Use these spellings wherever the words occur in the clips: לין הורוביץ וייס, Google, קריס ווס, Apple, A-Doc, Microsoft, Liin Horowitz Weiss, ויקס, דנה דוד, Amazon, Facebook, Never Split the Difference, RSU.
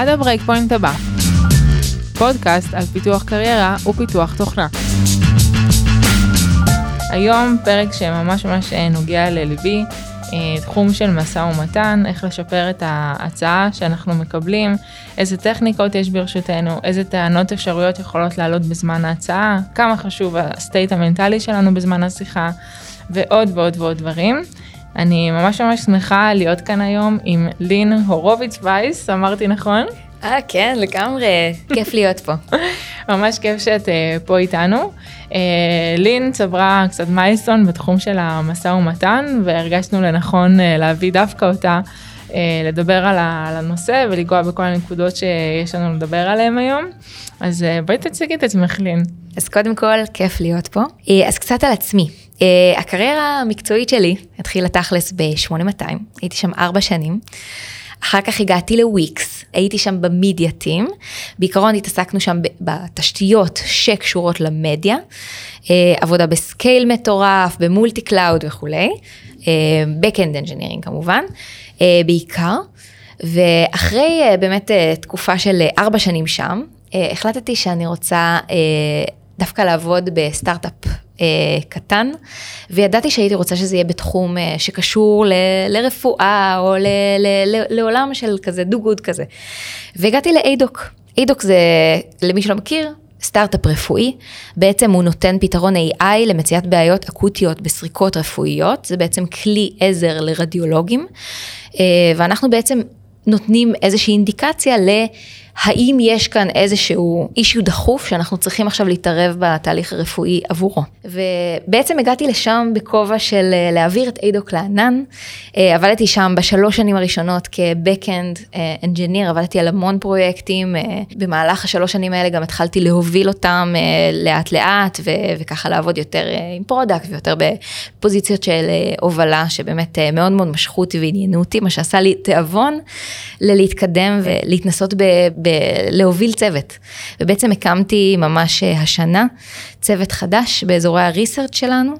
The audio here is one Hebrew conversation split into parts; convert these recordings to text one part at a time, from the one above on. עד הברייק פוינט הבא. פודקאסט על פיתוח קריירה ופיתוח תוכנה. היום פרק שממש ממש נוגע ללבי, תחום של מסע ומתן, איך לשפר את ההצעה שאנחנו מקבלים, איזה טכניקות יש ברשותנו, איזה טענות אפשרויות יכולות לעלות בזמן ההצעה, כמה חשוב הסטייט המנטלי שלנו בזמן השיחה, ועוד ועוד ועוד דברים. אני ממש ממש שמחה להיות כאן היום עם לין הורוביץ וייס, אמרתי נכון? כן, לגמרי, כיף להיות פה. ממש כיף שאת פה איתנו. לין צברה קצת מייסטון בתחום של המשא ומתן, והרגשנו לנכון להביא דווקא אותה לדבר על הנושא ולגוע בכל הנקודות שיש לנו לדבר עליהן היום. אז בואי תציגי את עצמך, לין. אז קודם כל, כיף להיות פה. אז קצת על עצמי. הקריירה המקצועית שלי התחילה תכלס ב-8200, הייתי שם 4 שנים. אחר כך הגעתי לוויקס, הייתי שם במדיה טים, בעיקרון התעסקנו שם בתשתיות שקשורות למדיה, עבודה בסקייל מטורף, במולטי קלאוד וכו', בקאנד אנג'ינירינג כמובן, בעיקר, ואחרי באמת תקופה של 4 שנים שם, החלטתי שאני רוצה דווקא לעבוד בסטארט-אפ קטן, וידעתי שהייתי רוצה שזה יהיה בתחום שקשור לרפואה, או לעולם של כזה דוגוד כזה. והגעתי ל-A-Doc. A-Doc זה, למי שלא מכיר, סטארט-אפ רפואי. בעצם הוא נותן פתרון AI למציאת בעיות אקוטיות בסריקות רפואיות. זה בעצם כלי עזר לרדיולוגים. ואנחנו בעצם נותנים איזושהי אינדיקציה האם יש כאן איזשהו אישיו דחוף שאנחנו צריכים עכשיו להתערב בתהליך הרפואי עבורו. ובעצם הגעתי לשם בכובע של להעביר את A-Doc לענן, עבדתי שם ב3 שנים הראשונות כ-Backend Engineer, עבדתי על המון פרויקטים, במהלך 3 שנים האלה גם התחלתי להוביל אותם לאט לאט, וככה לעבוד יותר עם פרודקט, ויותר בפוזיציות של הובלה, שבאמת מאוד מאוד משכו אותי ועניינו אותי, מה שעשה לי תיאבון להתקדם ולהתנסות להוביל צוות. ובעצם הקמתי ממש השנה צוות חדש באזורי הריסרצ' שלנו,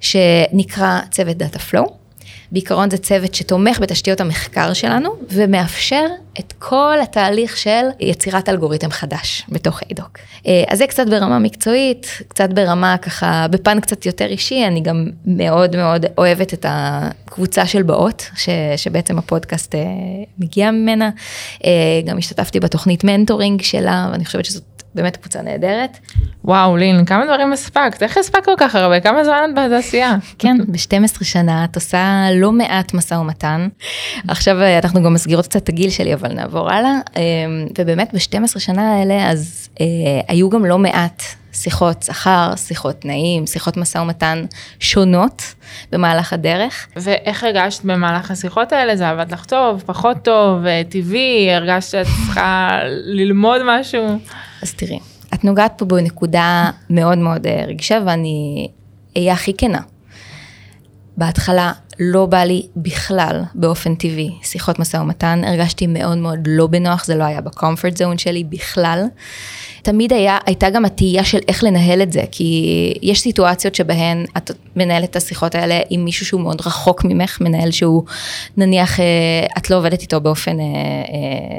שנקרא צוות דאטה פלואו. בעיקרון זה צוות שתומך בתשתיות המחקר שלנו, ומאפשר את כל התהליך של יצירת אלגוריתם חדש בתוך A-Doc. אז זה קצת ברמה מקצועית, קצת ברמה ככה, בפן קצת יותר אישי, אני גם מאוד מאוד אוהבת את הקבוצה של באות, שבעצם הפודקאסט מגיע ממנה, גם השתתפתי בתוכנית מנטורינג שלה, ואני חושבת שזאת באמת קבוצה נהדרת. וואו, לין, כמה דברים הספקת? איך הספקת כל כך הרבה? כמה זמן את בעשייה? כן, ב-12 שנה את עושה לא מעט משא ומתן. עכשיו אנחנו גם מסגירות קצת הגיל שלי, אבל נעבור הלאה. ובאמת ב-12 שנה האלה, אז היו גם לא מעט שיחות שכר, שיחות תנאים, שיחות משא ומתן שונות במהלך הדרך. ואיך הרגשת במהלך השיחות האלה? זה עבד לך טוב, פחות טוב, טבעי, הרגשת שאת צריכה ללמוד משהו? אז תראי, את נוגעת פה בנקודה מאוד מאוד רגישה, ואני אהיה הכי כנה. בהתחלה לא בא לי בכלל באופן טבעי שיחות משא ומתן, הרגשתי מאוד מאוד לא בנוח, זה לא היה בקומפורט זון שלי בכלל. תמיד הייתה גם התהייה של איך לנהל את זה, כי יש סיטואציות שבהן את מנהלת את השיחות האלה עם מישהו שהוא מאוד רחוק ממך, מנהל שהוא נניח את לא עובדת איתו באופן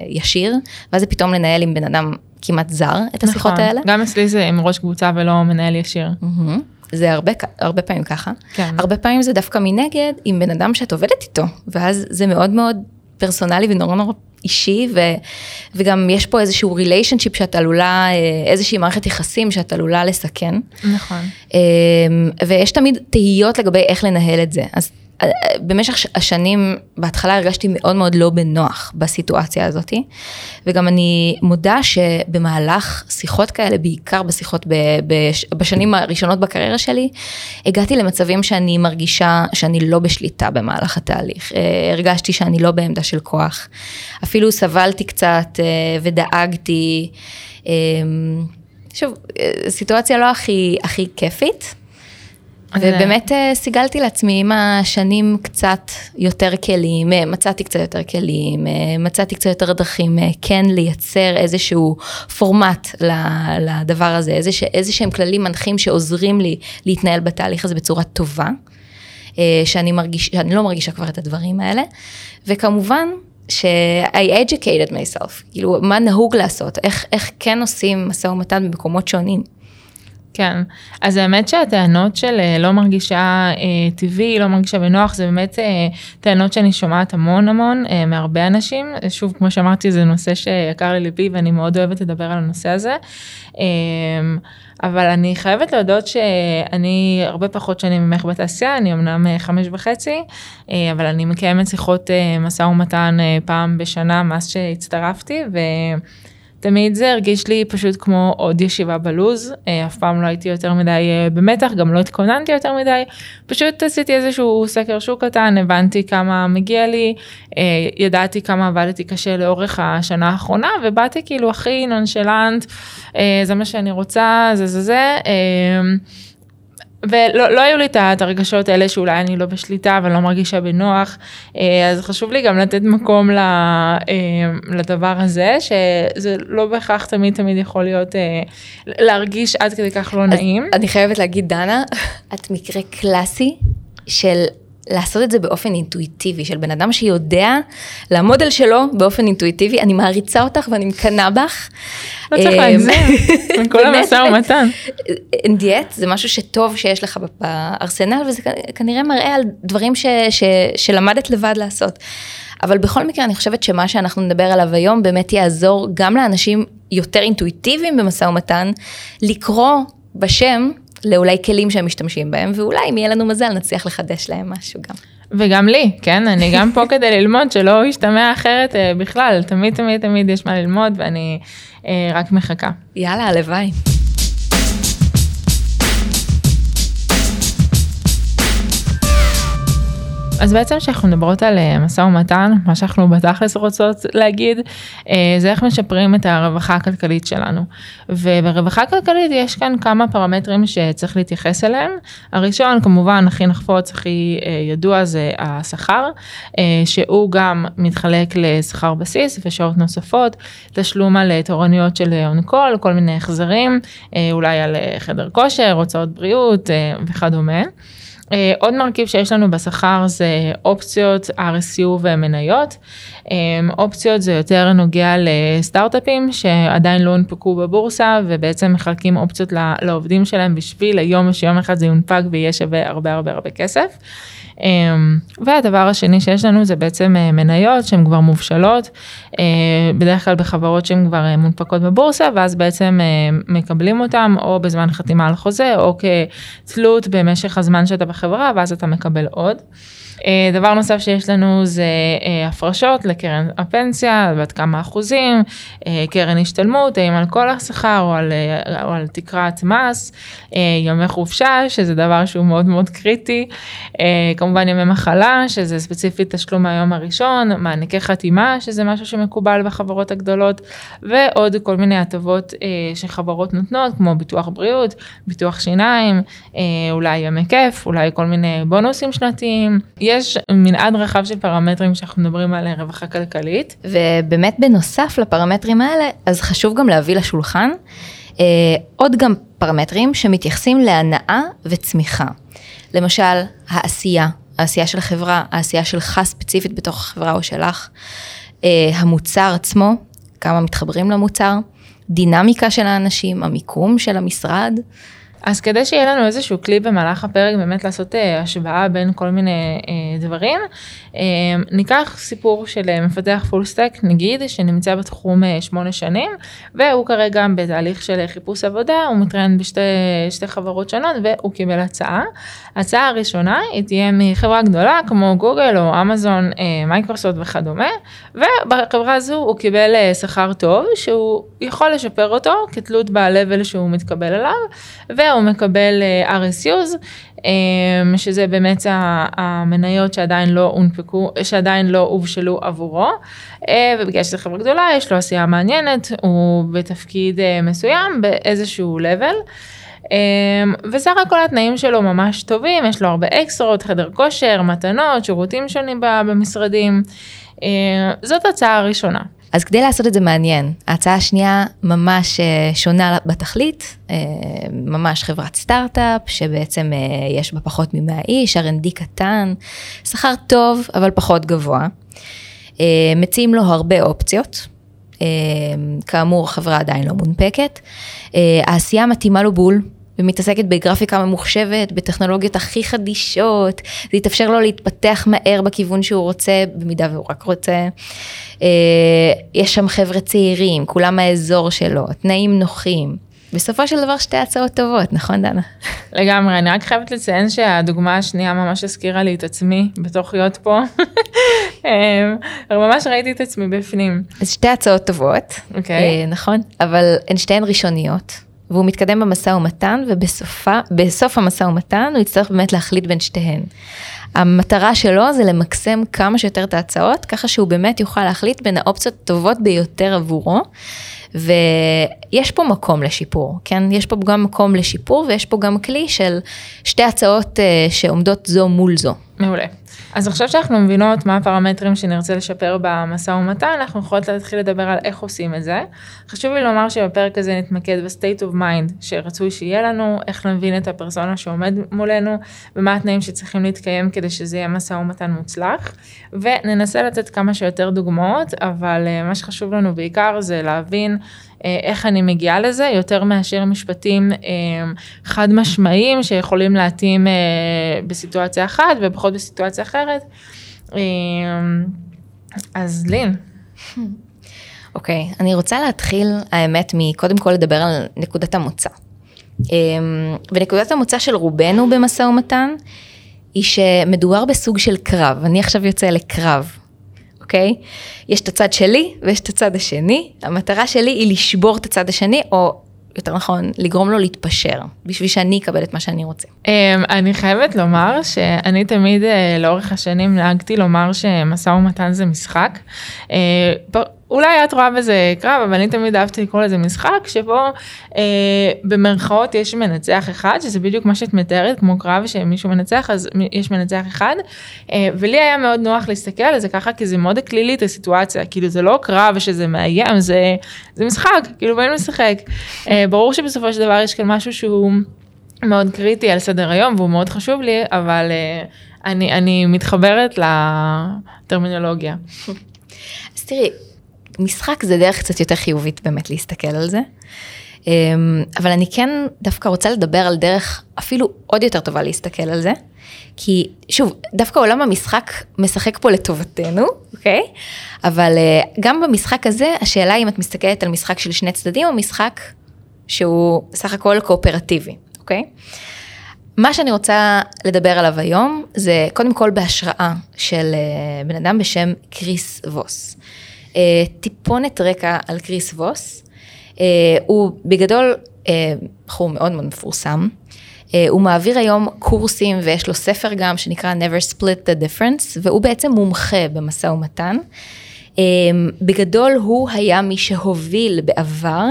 ישיר, ואז זה פתאום לנהל עם בן אדם כמעט זר את השיחות נכון. האלה. גם אצלי זה עם ראש קבוצה ולא מנהל ישיר. זה הרבה פעמים ככה. כן. הרבה פעמים זה דווקא מנגד עם בן אדם שאת עובדת איתו, ואז זה מאוד מאוד פרסונלי ונורא נורא אישי, וגם יש פה איזשהו ריליישנשיפ שאת עלולה, איזושהי מערכת יחסים שאת עלולה לסכן. נכון. ויש תמיד תהיות לגבי איך לנהל את זה. אז במשך השנים, בהתחלה הרגשתי מאוד מאוד לא בנוח בסיטואציה הזאת, וגם אני מודה שבמהלך שיחות כאלה, בעיקר בשיחות בשנים הראשונות בקריירה שלי, הגעתי למצבים שאני מרגישה שאני לא בשליטה במהלך התהליך, הרגשתי שאני לא בעמדה של כוח, אפילו סבלתי קצת ודאגתי, שוב, סיטואציה לא הכי כיפית, ובאמת סיגלתי לעצמי עם השנים קצת יותר כלים, מצאתי קצת יותר כלים, מצאתי קצת יותר דרכים כן לייצר איזשהו פורמט לדבר הזה, איזשהם כללים מנחים שעוזרים לי להתנהל בתהליך הזה בצורה טובה, שאני לא מרגישה כבר את הדברים האלה, וכמובן ש-I educated myself, כאילו, מה נהוג לעשות, איך כן עושים משא ומתן במקומות שונים. כן, אז האמת שהטענות של לא מרגישה טבעי, לא מרגישה בנוח, זה באמת טענות שאני שומעת המון המון מהרבה אנשים, שוב, כמו שאמרתי, זה נושא שיקר לליבי, ואני מאוד אוהבת לדבר על הנושא הזה, אבל אני חייבת להודות שאני הרבה פחות שנים ממך בתעשייה, אני אמנם 5.5, אבל אני מקיימת שיחות משא ומתן פעם בשנה, מאז שהצטרפתי, תמיד זה הרגיש לי פשוט כמו עוד ישיבה בלוז, אף פעם לא הייתי יותר מדי במתח, גם לא התכוננתי יותר מדי, פשוט עשיתי איזשהו סקר שוק קטן, הבנתי כמה מגיע לי, ידעתי כמה עבדתי קשה לאורך השנה האחרונה, ובאתי כאילו הכי נונשלנט, זה מה שאני רוצה, זה, ולא היו לי את הרגשות האלה שאולי אני לא בשליטה, ואני לא מרגישה בנוח, אז חשוב לי גם לתת מקום לדבר הזה, שזה לא בהכרח תמיד יכול להיות, להרגיש עד כדי כך לא נעים. אני חייבת להגיד, דנה, את מקרה קלאסי של לעשות את זה באופן אינטואיטיבי, של בן אדם שיודע לעמוד על שלו באופן אינטואיטיבי, אני מעריצה אותך ואני מקנה בך. לא צריך להגזים, מכל המשא ומתן. דיאט זה משהו שטוב שיש לך בארסנל, וזה כנראה מראה על דברים שלמדת לבד לעשות. אבל בכל מקרה אני חושבת שמה שאנחנו נדבר עליו היום, באמת יעזור גם לאנשים יותר אינטואיטיביים במשא ומתן, לקרוא בשם, לאולי כלים שהם משתמשים בהם, ואולי אם יהיה לנו מזל, נצליח לחדש להם משהו גם. וגם לי, כן, אני גם פה כדי ללמוד, שלא ישתמע אחרת בכלל, תמיד יש מה ללמוד, ואני רק מחכה. יאללה, הלוואי. אז בעצם כשאנחנו מדברות על משא ומתן, מה שאנחנו בתכלס רוצות להגיד, זה איך משפרים את הרווחה הכלכלית שלנו. וברווחה הכלכלית יש כאן כמה פרמטרים שצריך להתייחס אליהם. הראשון, כמובן, הכי נחפוץ, הכי ידוע, זה השכר, שהוא גם מתחלק לשכר בסיס ושעות נוספות, תשלום על תורנויות של אונקול, כל מיני החזרים, אולי על חדר כושר, הוצאות בריאות וכדומה. עוד מרכיב שיש לנו בשכר זה אופציות, RSU ומניות. אופציות זה יותר נוגע לסטארט-אפים שעדיין לא הונפקו בבורסה, ובעצם מחלקים אופציות לעובדים שלהם בשביל היום שיום אחד זה יונפק ויהיה שווה הרבה הרבה הרבה כסף. והדבר השני שיש לנו זה בעצם מניות שהן כבר מובשלות, בדרך כלל בחברות שהן כבר מונפקות בבורסה, ואז בעצם מקבלים אותם או בזמן חתימה על חוזה, או כתלות במשך הזמן שאתה בחברה, ואז אתה מקבל עוד. דבר נוסף שיש לנו זה הפרשות לקרן הפנסיה, ועד כמה אחוזים, קרן השתלמות, האם על כל השכר או על תקרת מס, ימי חופשה, שזה דבר שהוא מאוד מאוד קריטי, כמובן ימי מחלה, שזה ספציפית תשלום מהיום הראשון, מעניקי חתימה, שזה משהו שמקובל בחברות הגדולות, ועוד כל מיני הטבות שחברות נותנות, כמו ביטוח בריאות, ביטוח שיניים, אולי ימי כיף, אולי כל מיני בונוסים שנתיים, יש מנעד רחב של פרמטרים שאנחנו מדברים על רווחה כלכלית. ובאמת בנוסף לפרמטרים האלה, אז חשוב גם להביא לשולחן, עוד גם פרמטרים שמתייחסים להנאה וצמיחה. למשל, העשייה של החברה, העשייה שלך ספציפית בתוך החברה או שלך, המוצר עצמו, כמה מתחברים למוצר, דינמיקה של האנשים, המיקום של המשרד, אז כדי שיהיה לנו איזשהו כלי במהלך הפרק, באמת לעשות השוואה בין כל מיני דברים, ניקח סיפור של מפתח פול סטק, נגיד, שנמצא בתחום 8 שנים, והוא כרגע בתהליך של חיפוש עבודה, הוא מתראיין בשתי חברות שונות, והוא קיבל הצעה. ההצעה הראשונה היא תהיה מחברה גדולה, כמו גוגל או אמזון, מייקרוסופט וכדומה, ובחברה הזו הוא קיבל שכר טוב, שהוא יכול לשפר אותו, כתלות בלבל שהוא מתקבל עליו, והוא מקבל RSUs, שזה באמת המניות שעדיין לא הונפקו, שעדיין לא הובשלו עבורו, ובגלל שזה חברה גדולה, יש לו עשייה מעניינת, הוא בתפקיד מסוים, באיזשהו level, וסך הכל התנאים שלו ממש טובים, יש לו הרבה אקסטרות, חדר כושר, מתנות, שירותים שונים במשרדים, זאת הצעה הראשונה. אז כדי לעשות את זה מעניין, ההצעה השנייה ממש שונה בתכלית, ממש חברת סטארט-אפ, שבעצם יש בה פחות מ100 איש, R&D קטן, שכר טוב, אבל פחות גבוה. מציעים לו הרבה אופציות, כאמור החברה עדיין לא מונפקת, העשייה מתאימה לו בול, ומתעסקת בגרפיקה ממוחשבת, בטכנולוגיות הכי חדישות, זה יתאפשר לו להתפתח מהר בכיוון שהוא רוצה, במידה והוא רק רוצה. יש שם חבר'ה צעירים, כולם מהאזור שלו, תנאים נוחים. בסופו של דבר שתי הצעות טובות, נכון דנה? לגמרי, אני רק חייבת לציין שהדוגמה השנייה ממש הזכירה לי את עצמי, בתוך להיות פה. ממש ראיתי את עצמי בפנים. אז שתי הצעות טובות, נכון? אבל הן שתיהן ראשוניות. והוא מתקדם במסע ומתן, ובסוף המסע ומתן הוא יצטרך באמת להחליט בין שתיהן. המטרה שלו זה למקסם כמה שיותר את ההצעות, ככה שהוא באמת יוכל להחליט בין האופציות טובות ביותר עבורו, ויש פה מקום לשיפור, כן? יש פה גם מקום לשיפור, ויש פה גם כלי של שתי הצעות שעומדות זו מול זו. מעולה. אז עכשיו שאנחנו מבינות מה הפרמטרים שנרצה לשפר במסע ומתן, אנחנו יכולות להתחיל לדבר על איך עושים את זה. חשוב לי לומר שבפרק הזה נתמקד בסטייט אוף מיינד שרצוי שיהיה לנו, איך להבין את הפרסונה שעומד מולנו, ומה התנאים שצריכים להתקיים כדי שזה יהיה מסע ומתן מוצלח. וננסה לתת כמה שיותר דוגמאות, אבל מה שחשוב לנו בעיקר זה להבין איך אני מגיעה לזה, יותר מאשר משפטים חד משמעיים שיכולים להתאים בסיטואציה אחת ופחות בסיטואציה אחרת. אז לין. אוקיי, אני רוצה להתחיל האמת מקודם כל לדבר על נקודת המוצא. ונקודת המוצא של רובנו במשא ומתן היא שמדובר בסוג של קרב, אני עכשיו יוצא לקרב. אוקיי? יש את הצד שלי ויש את הצד השני. המטרה שלי היא לשבור את הצד השני, או יותר נכון, לגרום לו להתפשר, בשביל שאני אקבל את מה שאני רוצה. אני חייבת לומר שאני תמיד לאורך השנים נהגתי לומר שמסע ומתן זה משחק. אולי את רואה בזה קרב, אבל אני תמיד אהבתי לקרוא לזה משחק, שבו במרכאות יש מנצח אחד, שזה בדיוק מה שאת מתארת, כמו קרב שמישהו מנצח, אז יש מנצח אחד, ולי היה מאוד נוח להסתכל על זה ככה, כי זה מאוד הכלילי את הסיטואציה, כאילו זה לא קרב שזה מאיים, זה משחק, כאילו בין משחק. ברור שבסופו של דבר יש כאן משהו שהוא מאוד קריטי על סדר היום, והוא מאוד חשוב לי, אבל אני מתחברת לטרמינולוגיה. אז תראי, משחק זה דרך קצת יותר חיובית באמת להסתכל על זה, אבל אני כן דווקא רוצה לדבר על דרך אפילו עוד יותר טובה להסתכל על זה, כי שוב, דווקא עולם המשחק משחק פה לטובתנו, אוקיי? אבל גם במשחק הזה, השאלה היא אם את מסתכלת על משחק של שני צדדים, או משחק שהוא סך הכל קואופרטיבי, אוקיי? מה שאני רוצה לדבר עליו היום, זה קודם כל בהשראה של בן אדם בשם קריס ווס. טיפונת רקע על קריס ווס, הוא בגדול, בחור מאוד מאוד מפורסם, הוא מעביר היום קורסים ויש לו ספר גם שנקרא Never Split the Difference, והוא בעצם מומחה במשא ומתן, בגדול הוא היה מי שהוביל בעבר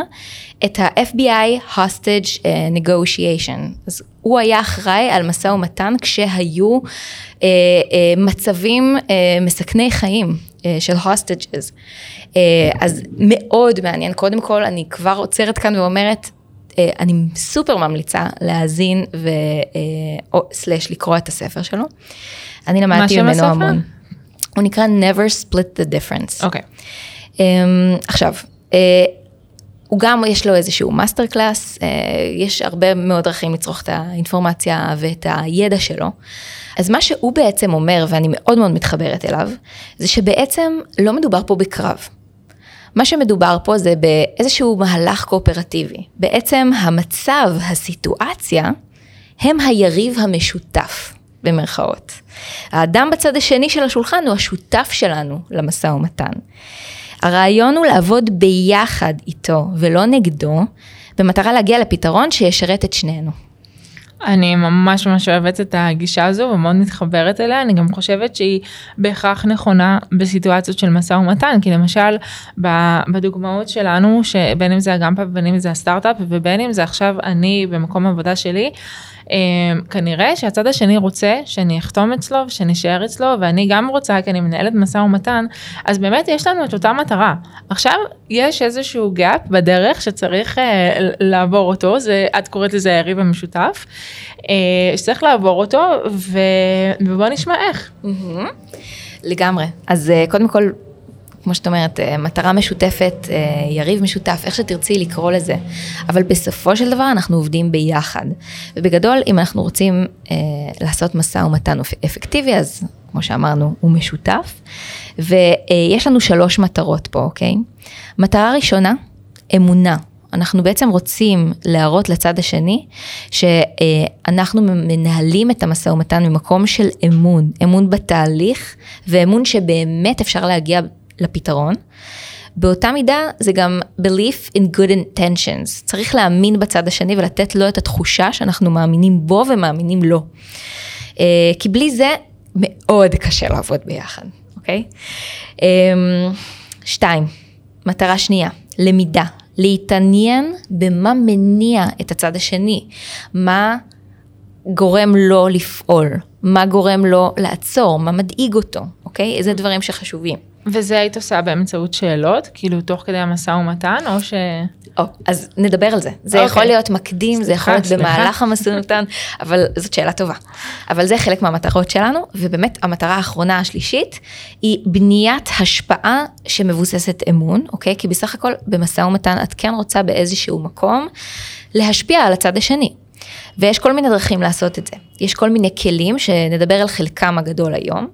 את ה-FBI Hostage Negotiation, אז הוא היה אחראי על משא ומתן כשהיו מצבים מסכני חיים של hostages, אז מאוד מעניין, קודם כל אני כבר עוצרת כאן ואומרת, אני סופר ממליצה להאזין / לקרוא את הספר שלו, אני למדתי ממנו המון. הוא נקרא Never Split the Difference. אוקיי. עכשיו, הוא גם יש לו איזשהו מאסטר קלאס, יש הרבה מאוד דרכים לצרוך את האינפורמציה ואת הידע שלו. אז מה שהוא בעצם אומר, ואני מאוד מאוד מתחברת אליו, זה שבעצם לא מדובר פה בקרב. מה שמדובר פה זה באיזשהו מהלך קואופרטיבי. בעצם המצב, הסיטואציה, הם היריב המשותף. במרכאות. האדם בצד השני של השולחן הוא השותף שלנו למשא ומתן. הרעיון הוא לעבוד ביחד איתו ולא נגדו, במטרה להגיע לפתרון שישרת את שנינו. אני ממש ממש אוהבת את הגישה הזו ומאוד מתחברת אליה, אני גם חושבת שהיא בהכרח נכונה בסיטואציות של משא ומתן, כי למשל בדוגמאות שלנו, שבין אם זה הגמפה ובין אם זה הסטארט-אפ ובין אם זה עכשיו אני במקום העבודה שלי, כנראה שהצד השני רוצה שאני אחתום אצלו ושאני אשאר אצלו, ואני גם רוצה כי אני מנהלת משא ומתן, אז באמת יש לנו את אותה מטרה. עכשיו יש איזשהו גאפ בדרך שצריך לעבור אותו, זה, את קוראת לזה היריב המשותף, שצריך לעבור אותו, ובוא נשמע איך. לגמרי. אז קודם כל, כמו שאת אומרת, מטרה משותפת, יריב משותף, איך שתרצי לקרוא לזה. אבל בסופו של דבר אנחנו עובדים ביחד. ובגדול, אם אנחנו רוצים לעשות מסע ומתן אפקטיבי, אז כמו שאמרנו, הוא משותף. ויש לנו 3 מטרות פה, אוקיי? מטרה ראשונה, אמונה. אנחנו בעצם רוצים להראות לצד השני, שאנחנו מנהלים את המשא ומתן ממקום של אמון, אמון בתהליך, ואמון שבאמת אפשר להגיע לפתרון. באותה מידה זה גם belief in good intentions, צריך להאמין בצד השני ולתת לו את התחושה שאנחנו מאמינים בו ומאמינים לו. כי בלי זה מאוד קשה לעבוד ביחד, אוקיי? 2, מטרה שנייה, למידה. להתעניין במה מניע את הצד השני, מה גורם לו לפעול, מה גורם לו לעצור, מה מדאיג אותו, אוקיי? איזה דברים שחשובים. וזה היית עושה באמצעות שאלות, כאילו תוך כדי המשא ומתן, או ש... אז נדבר על זה. זה יכול להיות מקדים, זה יכול להיות במהלך המשא ומתן, אבל זאת שאלה טובה. אבל זה חלק מהמטרות שלנו, ובאמת המטרה האחרונה, השלישית, היא בניית השפעה שמבוססת אמון, אוקיי? כי בסך הכל במשא ומתן את כן רוצה באיזשהו מקום להשפיע על הצד השני. ויש כל מיני דרכים לעשות את זה. יש כל מיני כלים שנדבר על חלקם הגדול היום.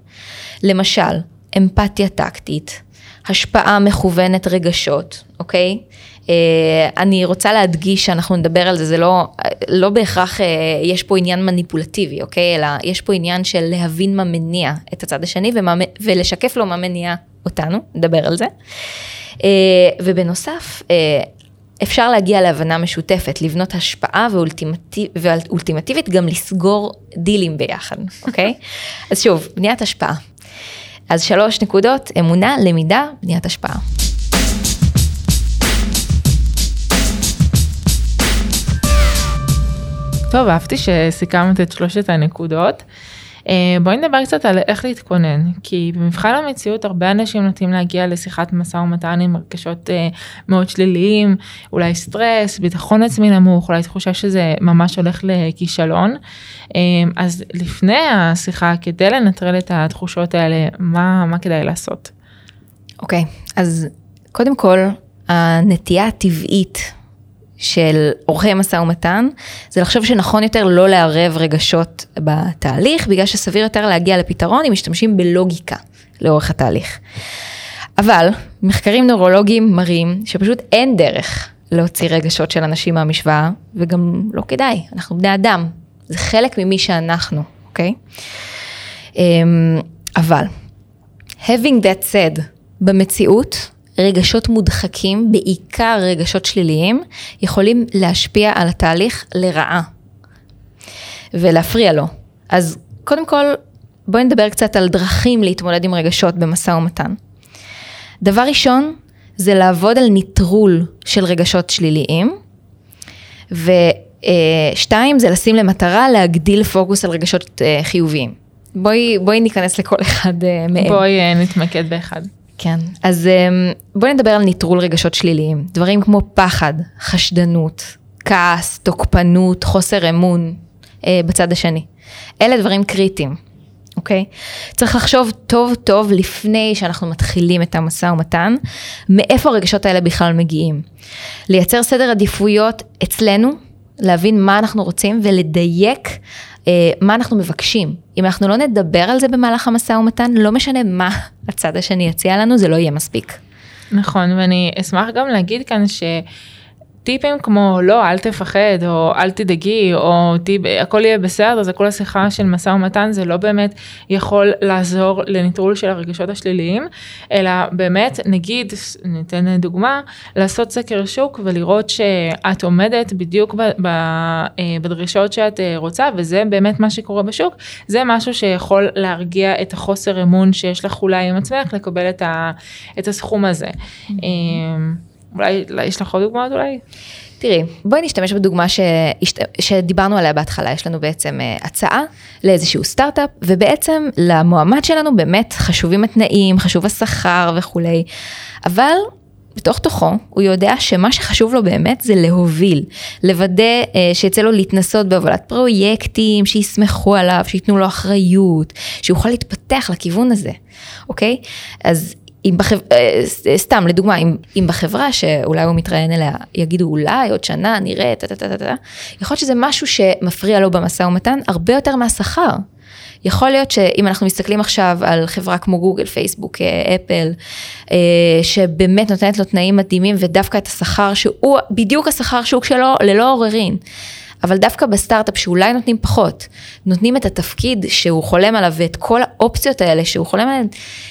למשל, אמפתיה טקטית, השפעה מכוונת רגשות, אוקיי? אני רוצה להדגיש שאנחנו נדבר על זה, זה לא בהכרח יש פה עניין מניפולטיבי, אוקיי? אלא יש פה עניין של להבין מה מניע את הצד השני, ולשקף לו מה מניע אותנו, נדבר על זה. ובנוסף, אפשר להגיע להבנה משותפת, לבנות השפעה ואולטימטיבית, גם לסגור דילים ביחד, אוקיי? אז שוב, בניית השפעה. אז 3 נקודות, אמונה, למידה, בניית השפעה. טוב, אהבתי שסיכמת את 3 הנקודות. בואי נדבר קצת על איך להתכונן, כי במבחן המציאות הרבה אנשים נוטים להגיע לשיחת משא ומתן עם רגשות מאוד שליליים, אולי סטרס, ביטחון עצמי נמוך, אולי תחושה שזה ממש הולך לכישלון. אז לפני השיחה, כדי לנטרל את התחושות האלה, מה כדאי לעשות? אוקיי, אז קודם כל, הנטייה הטבעית של אורחי משא ומתן, זה לחשוב שנכון יותר לא לערב רגשות בתהליך, בגלל שסביר יותר להגיע לפתרון, אם משתמשים בלוגיקה לאורך התהליך. אבל מחקרים נורולוגיים מראים שפשוט אין דרך להוציא רגשות של אנשים מהמשוואה, וגם לא כדאי, אנחנו בני אדם, זה חלק ממי שאנחנו, אוקיי? אבל, having that said, במציאות, רגשות מודחקים, בעיקר רגשות שליליים, יכולים להשפיע על התהליך לרעה, ולהפריע לו. אז קודם כל, בואי נדבר קצת על דרכים להתמודד עם רגשות במשא ומתן. דבר ראשון, זה לעבוד על ניטרול של רגשות שליליים, ו2, זה לשים למטרה להגדיל פוקוס על רגשות חיוביים. בואי ניכנס לכל אחד מהם. בואי נתמקד באחד. כן, אז בואו נדבר על ניטרול רגשות שליליים, דברים כמו פחד, חשדנות, כעס, תוקפנות, חוסר אמון בצד השני, אלה דברים קריטיים, אוקיי? צריך לחשוב טוב טוב לפני שאנחנו מתחילים את המשא ומתן, מאיפה הרגשות האלה בכלל מגיעים, לייצר סדר עדיפויות אצלנו, להבין מה אנחנו רוצים ולדייק מה אנחנו מבקשים. אם אנחנו לא נדבר על זה במהלך המשא ומתן, לא משנה מה הצד השני יציע לנו, זה לא יהיה מספיק. נכון, ואני אשמח גם להגיד כאן שטיפים כמו לא, אל תפחד, או אל תדאגי, או הכל יהיה בסדר, אז כל השיחה של משא ומתן, זה לא באמת יכול לעזור לניטרול של הרגשות השליליים, אלא באמת, נגיד, ניתן דוגמה, לעשות סקר שוק ולראות שאת עומדת בדיוק בדרישות שאת רוצה, וזה באמת מה שקורה בשוק, זה משהו שיכול להרגיע את החוסר אמון שיש לך אולי עם עצמך, לקבל את הסכום הזה. אולי יש לך עוד דוגמאות אולי? תראי, בואי נשתמש בדוגמה שדיברנו עליה בהתחלה, יש לנו בעצם הצעה לאיזשהו סטארט-אפ, ובעצם למועמד שלנו באמת חשובים התנאים, חשוב השכר וכו'. אבל בתוך תוכו הוא יודע שמה שחשוב לו באמת זה להוביל, לוודא שיצא לו להתנסות בהובלת פרויקטים, שיסמכו עליו, שיתנו לו אחריות, שיוכל להתפתח לכיוון הזה, אוקיי? אז סתם, לדוגמה, אם בחברה שאולי הוא מתראיין אליה, יגידו אולי עוד שנה, נראה, יכול להיות שזה משהו שמפריע לו במשא ומתן, הרבה יותר מהשכר. יכול להיות שאם אנחנו מסתכלים עכשיו על חברה כמו גוגל, פייסבוק, אפל, שבאמת נותנת לו תנאים מדהימים, ודווקא את השכר שהוא, בדיוק השכר שוק שלו, ללא עוררין. אבל דווקא בסטארט-אפ שאולי נותנים פחות, נותנים את התפקיד שהוא חולם עליו, ואת כל האופציות האלה שהוא חולם עליהן,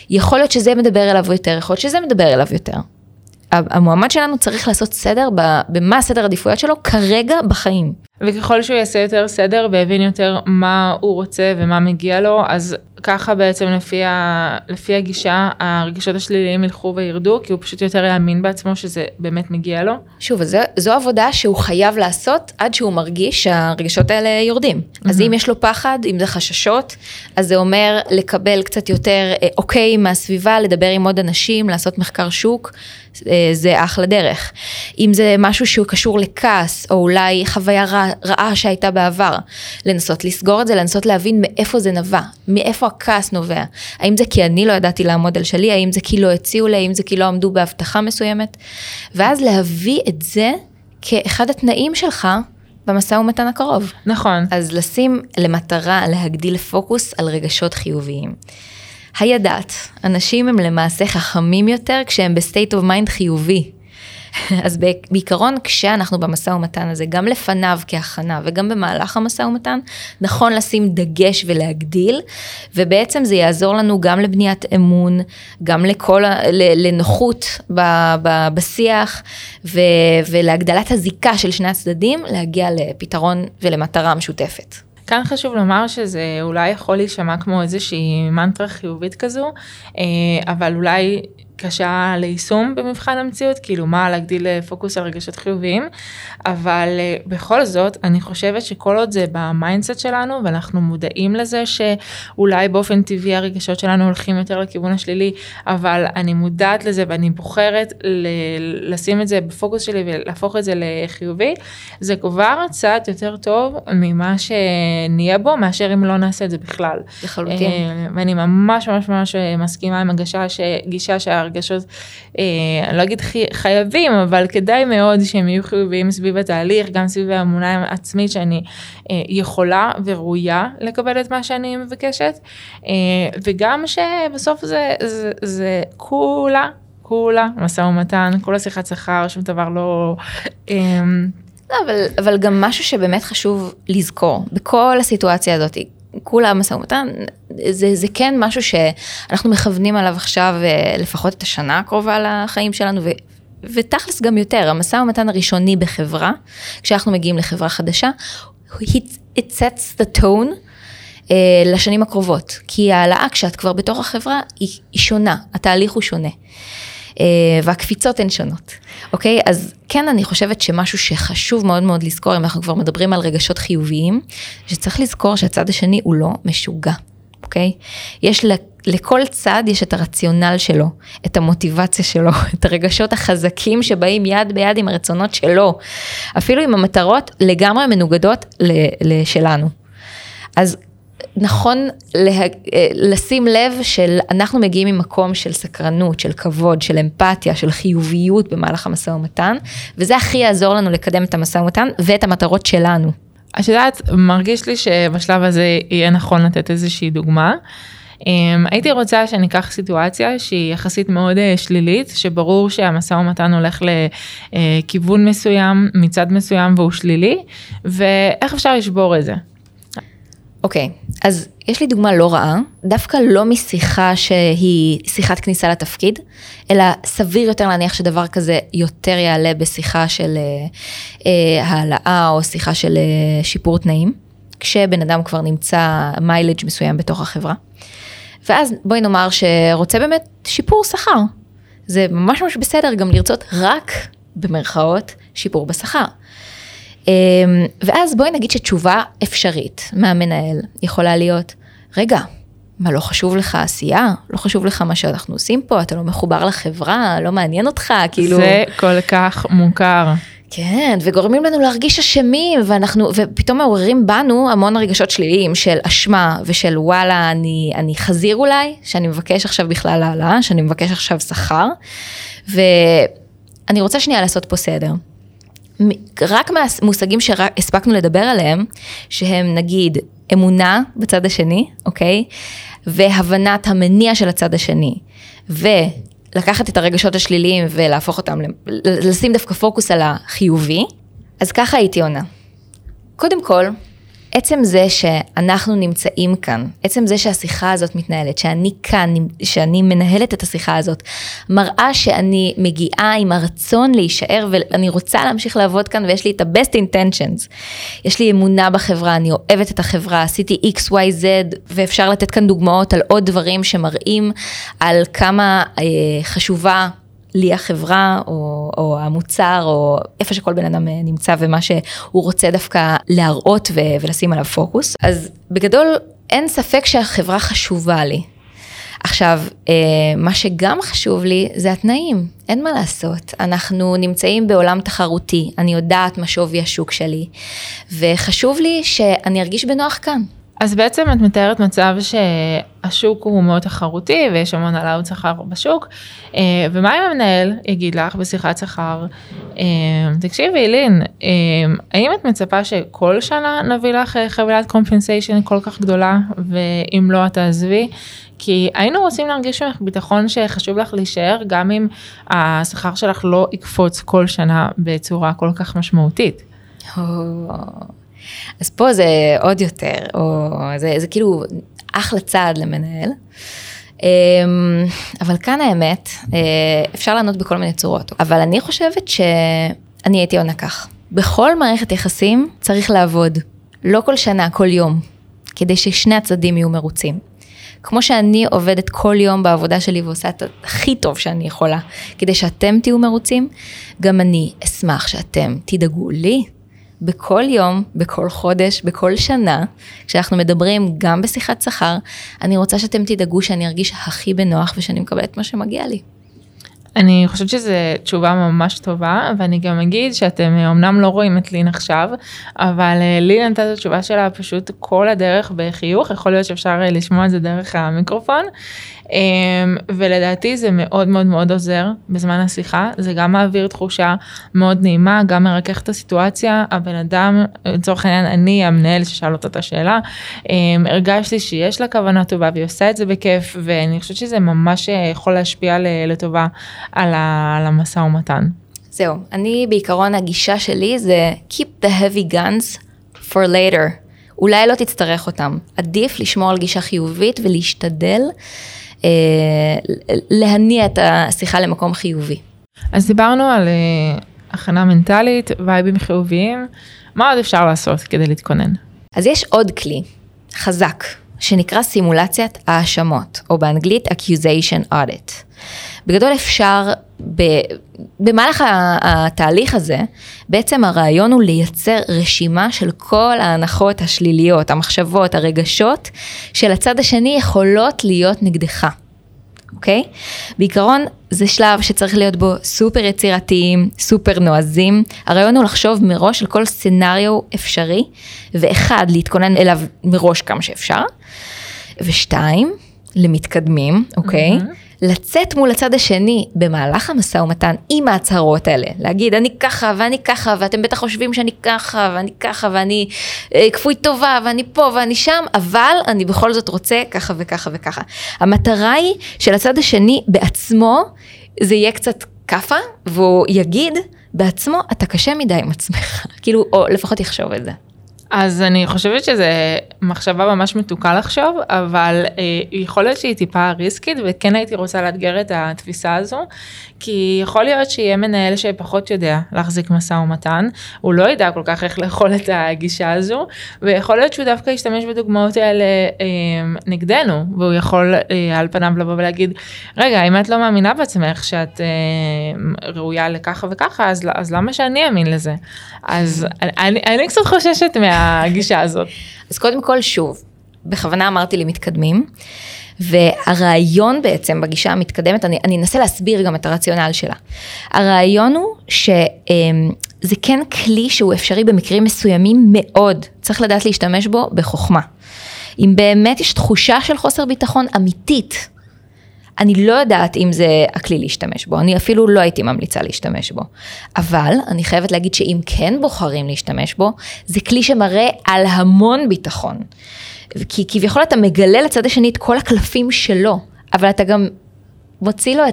יכול להיות שזה מדבר אליו יותר, יכול להיות שזה מדבר אליו יותר. המועמד שלנו צריך לעשות סדר, במה סדר עדיפויות שלו כרגע בחיים. וככל שהוא יעשה יותר סדר, והבין יותר מה הוא רוצה ומה מגיע לו, אז ככה בעצם לפי הגישה, הרגישות השליליים ילכו וירדו, כי הוא פשוט יותר יאמין בעצמו שזה באמת מגיע לו. שוב, זו עבודה שהוא חייב לעשות, עד שהוא מרגיש שהרגישות האלה יורדים. אז אם יש לו פחד, אם זה חששות, אז זה אומר לקבל קצת יותר אוקיי מהסביבה, לדבר עם עוד אנשים, לעשות מחקר שוק, זה אחלה דרך. אם זה משהו שהוא קשור לכעס, או אולי חוויה רעה שהייתה בעבר, לנסות לסגור את זה, לנסות להבין מאיפה זה נבע, מאיפה הכעס נובע. האם זה כי אני לא ידעתי לעמוד על שלי, האם זה כי לא הציעו לי, האם זה כי לא עמדו בהבטחה מסוימת, ואז להביא את זה כאחד התנאים שלך במשא ומתן הקרוב. נכון. אז לשים למטרה להגדיל פוקוס על רגשות חיוביים. הידעת, אנשים הם למעשה חכמים יותר כשהם בסטייט אוף מיינד חיובי. אז בעיקרון כשאנחנו במשא ומתן הזה, גם לפניו כהכנה וגם במהלך המשא ומתן, נכון לשים דגש ולהגדיל, ובעצם זה יעזור לנו גם לבניית אמון, גם לנוחות בשיח, ולהגדלת הזיקה של שני הצדדים, להגיע לפתרון ולמטרה משותפת. כאן חשוב לומר שזה אולי יכול להישמע כמו איזושהי מנטרה חיובית כזו, אבל אולי קשה ליישום במבחן המציאות, כאילו מה להגדיל פוקוס על רגשות חיוביים, אבל בכל זאת אני חושבת שכל עוד זה במיינדסט שלנו, ואנחנו מודעים לזה שאולי באופן טבעי הרגשות שלנו הולכים יותר לכיוון השלילי, אבל אני מודעת לזה ואני בוחרת לשים את זה בפוקוס שלי ולהפוך את זה לחיובי, זה כבר צעד יותר טוב ממה שנהיה בו, מאשר אם לא נעשה את זה בכלל. לחלוטין. ואני ממש ממש ממש מסכימה עם גישה שהרגשות, אני לא אגיד חייבים, אבל כדאי מאוד שהם יהיו חיוביים סביב התהליך, גם סביב האמונה עצמית שאני יכולה וראויה לקבל את מה שאני מבקשת, וגם שבסוף זה כולה משא ומתן, כולה שיחת שכר, שום דבר לא... אבל גם משהו שבאמת חשוב לזכור, בכל הסיטואציה הזאת, כולה משא ומתן, זה כן משהו שאנחנו מכוונים עליו עכשיו, לפחות את השנה הקרובה לחיים שלנו, ותכלס גם יותר, המשא ומתן הראשוני בחברה, כשאנחנו מגיעים לחברה חדשה, it sets the tone, לשנים הקרובות, כי העלאה כשאת כבר בתוך החברה, היא שונה, התהליך הוא שונה, והקפיצות הן שונות, אוקיי? אז כן, אני חושבת שמשהו שחשוב מאוד מאוד לזכור, אם אנחנו כבר מדברים על רגשות חיוביים, שצריך לזכור שהצד השני הוא לא משוגע, אוקיי? יש לכל צד יש את הרציונל שלו, את המוטיבציה שלו, את הרגשות החזקים שבאים יד ביד עם הרצונות שלו, אפילו עם המטרות לגמרי מנוגדות לשלנו. אז נכון לשים לב שאנחנו מגיעים ממקום של סקרנות, של כבוד, של אמפתיה, של חיוביות במהלך המשא ומתן, וזה הכי יעזור לנו לקדם את המשא ומתן ואת המטרות שלנו. את יודעת, מרגיש לי שבשלב הזה יהיה נכון לתת איזושהי דוגמה. הייתי רוצה שניקח סיטואציה שהיא יחסית מאוד שלילית, שברור שהמשא ומתן הולך לכיוון מסוים, מצד מסוים והוא שלילי, ואיך אפשר לשבור את זה? אוקיי, אז יש לי דוגמה לא רעה, דווקא לא משיחה שהיא שיחת כניסה לתפקיד, אלא סביר יותר להניח שדבר כזה יותר יעלה בשיחה של העלאה או שיחה של שיפור תנאים, כשבן אדם כבר נמצא מיילג' מסוים בתוך החברה. ואז בואי נאמר שרוצה באמת שיפור שכר. זה ממש ממש בסדר גם לרצות רק במרכאות שיפור בשכר. ואז בואי נגיד שתשובה אפשרית מהמנהל יכולה להיות, רגע, מה לא חשוב לך עשייה? לא חשוב לך מה שאנחנו עושים פה? אתה לא מחובר לחברה? לא מעניין אותך? כאילו... זה כל כך מוכר. כן, וגורמים לנו להרגיש אשמים, ופתאום מעוררים בנו המון רגשות שליליים של אשמה, ושל וואלה, אני חזיר אולי, שאני מבקש עכשיו בכלל העלה, שאני מבקש עכשיו שכר, ואני רוצה שנייה לעשות פה סדר. רק מהמושגים שהספקנו לדבר עליהם, שהם נגיד אמונה בצד השני, אוקיי? והבנת המניע של הצד השני, ולקחת את הרגשות השליליים ולהפוך אותם, לשים דווקא פוקוס על החיובי, אז ככה הייתי עונה. קודם כל, עצם זה שאנחנו נמצאים כאן, עצם זה שהשיחה הזאת מתנהלת, שאני כאן, שאני מנהלת את השיחה הזאת, מראה שאני מגיעה עם הרצון להישאר, ואני רוצה להמשיך לעבוד כאן, ויש לי את ה-best intentions. יש לי אמונה בחברה, אני אוהבת את החברה, עשיתי X, Y, Z, ואפשר לתת כאן דוגמאות על עוד דברים שמראים, על כמה חשובה לי החברה, או המוצר, או איפה שכל בן אדם נמצא, ומה שהוא רוצה דווקא להראות, ולשים עליו פוקוס. אז בגדול, אין ספק שהחברה חשובה לי. עכשיו, מה שגם חשוב לי, זה התנאים. אין מה לעשות. אנחנו נמצאים בעולם תחרותי. אני יודעת מה שווי השוק שלי. וחשוב לי שאני ארגיש בנוח כאן. אז בעצם את מתארת מצב שהשוק הוא מאוד תחרותי, ויש המון עלאות שכר בשוק, ומה אם המנהל יגיד לך בשיחת שכר, תקשיבי לין, האם את מצפה שכל שנה נביא לך חבילת קומפנסיישן כל כך גדולה, ואם לא תעזבי, כי היינו רוצים להרגיש ממך ביטחון שחשוב לך להישאר, גם אם השכר שלך לא יקפוץ כל שנה בצורה כל כך משמעותית. אז פה זה עוד יותר, או זה כאילו אחלה צעד למנהל, אבל כאן האמת, אפשר לענות בכל מיני צורות, אבל אני חושבת שאני הייתי עונה כך, בכל מערכת יחסים צריך לעבוד, לא כל שנה, כל יום, כדי ששני הצדדים יהיו מרוצים. כמו שאני עובדת כל יום בעבודה שלי, ועושה את הכי טוב שאני יכולה, כדי שאתם תהיו מרוצים, גם אני אשמח שאתם תדאגו לי, בכל יום, בכל חודש, בכל שנה, כשאנחנו מדברים גם בשיחת שכר, אני רוצה שאתם תדאגו שאני ארגיש הכי בנוח, ושאני מקבלת מה שמגיע לי. אני חושבת שזו תשובה ממש טובה, ואני גם אגיד שאתם אמנם לא רואים את לין עכשיו, אבל לין נתת את התשובה שלה פשוט כל הדרך בחיוך, יכול להיות שאפשר לשמוע את זה דרך המיקרופון, ולדעתי זה מאוד מאוד מאוד עוזר בזמן השיחה, זה גם מעביר תחושה מאוד נעימה, גם מרכך את הסיטואציה, הבן אדם, לצורך העניין אני המנהל ששאל אותה את השאלה, הרגשתי שיש לה כוונה טובה, והיא עושה את זה בכיף, ואני חושבת שזה ממש יכול להשפיע לטובה, על המשא ומתן. זהו, אני בעיקרון הגישה שלי זה keep the heavy guns for later. אולי לא תצטרך אותם. עדיף לשמור על גישה חיובית ולהשתדל להניע את השיחה למקום חיובי. אז דיברנו על הכנה מנטלית, וייבים חיוביים. מה עוד אפשר לעשות כדי להתכונן? אז יש עוד כלי חזק שנקרא סימולציית האשמות, או באנגלית accusation audit. בגדול אפשר, במהלך התהליך הזה, בעצם הרעיון הוא לייצר רשימה של כל ההנחות השליליות, המחשבות, הרגשות, של הצד השני יכולות להיות נגדך. אוקיי? בעיקרון זה שלב שצריך להיות בו סופר יצירתיים, סופר נועזים. הרעיון הוא לחשוב מראש על כל סצנריו אפשרי, ואחד, להתכונן אליו מראש כמה שאפשר, ושתיים, למתקדמים, אוקיי? לצאת מול הצד השני במהלך המשא ומתן עם ההצהרות האלה, להגיד אני ככה ואני ככה, ואתם בטח חושבים שאני ככה ואני ככה, ואני כפוי טובה ואני פה ואני שם, אבל אני בכל זאת רוצה ככה וככה וככה. המטרה היא של הצד השני בעצמו, זה יהיה קצת כפה, והוא יגיד בעצמו אתה קשה מדי עם עצמך, כאילו, או לפחות יחשוב את זה. אז אני חושבת שזו מחשבה ממש מתוקה לחשוב, אבל יכול להיות שהיא טיפה ריסקית, וכן הייתי רוצה לאתגר את התפיסה הזו, כי יכול להיות שיהיה מנהל שפחות יודע להחזיק משא ומתן, הוא לא ידע כל כך איך לאכול את הגישה הזו, ויכול להיות שהוא דווקא ישתמש בדוגמאות האלה נגדנו, והוא יכול על פניו לבוא ולהגיד, רגע, אם את לא מאמינה בעצמך שאת ראויה לככה וככה, אז למה שאני אמין לזה? אז אני קצת חוששת מה... הגישה הזאת. אז קודם כל שוב, בכוונה אמרתי לי מתקדמים, והרעיון בעצם בגישה המתקדמת, אני אנסה להסביר גם את הרציונל שלה. הרעיון הוא שזה כן כלי שהוא אפשרי במקרים מסוימים מאוד, צריך לדעת להשתמש בו בחוכמה. אם באמת יש תחושה של חוסר ביטחון אמיתית, אני לא יודעת אם זה הכלי להשתמש בו, אני אפילו לא הייתי ממליצה להשתמש בו, אבל אני חייבת להגיד שאם כן בוחרים להשתמש בו, זה כלי שמראה על המון ביטחון, כי כביכול אתה מגלה לצד השני את כל הקלפים שלו, אבל אתה גם מוציא לו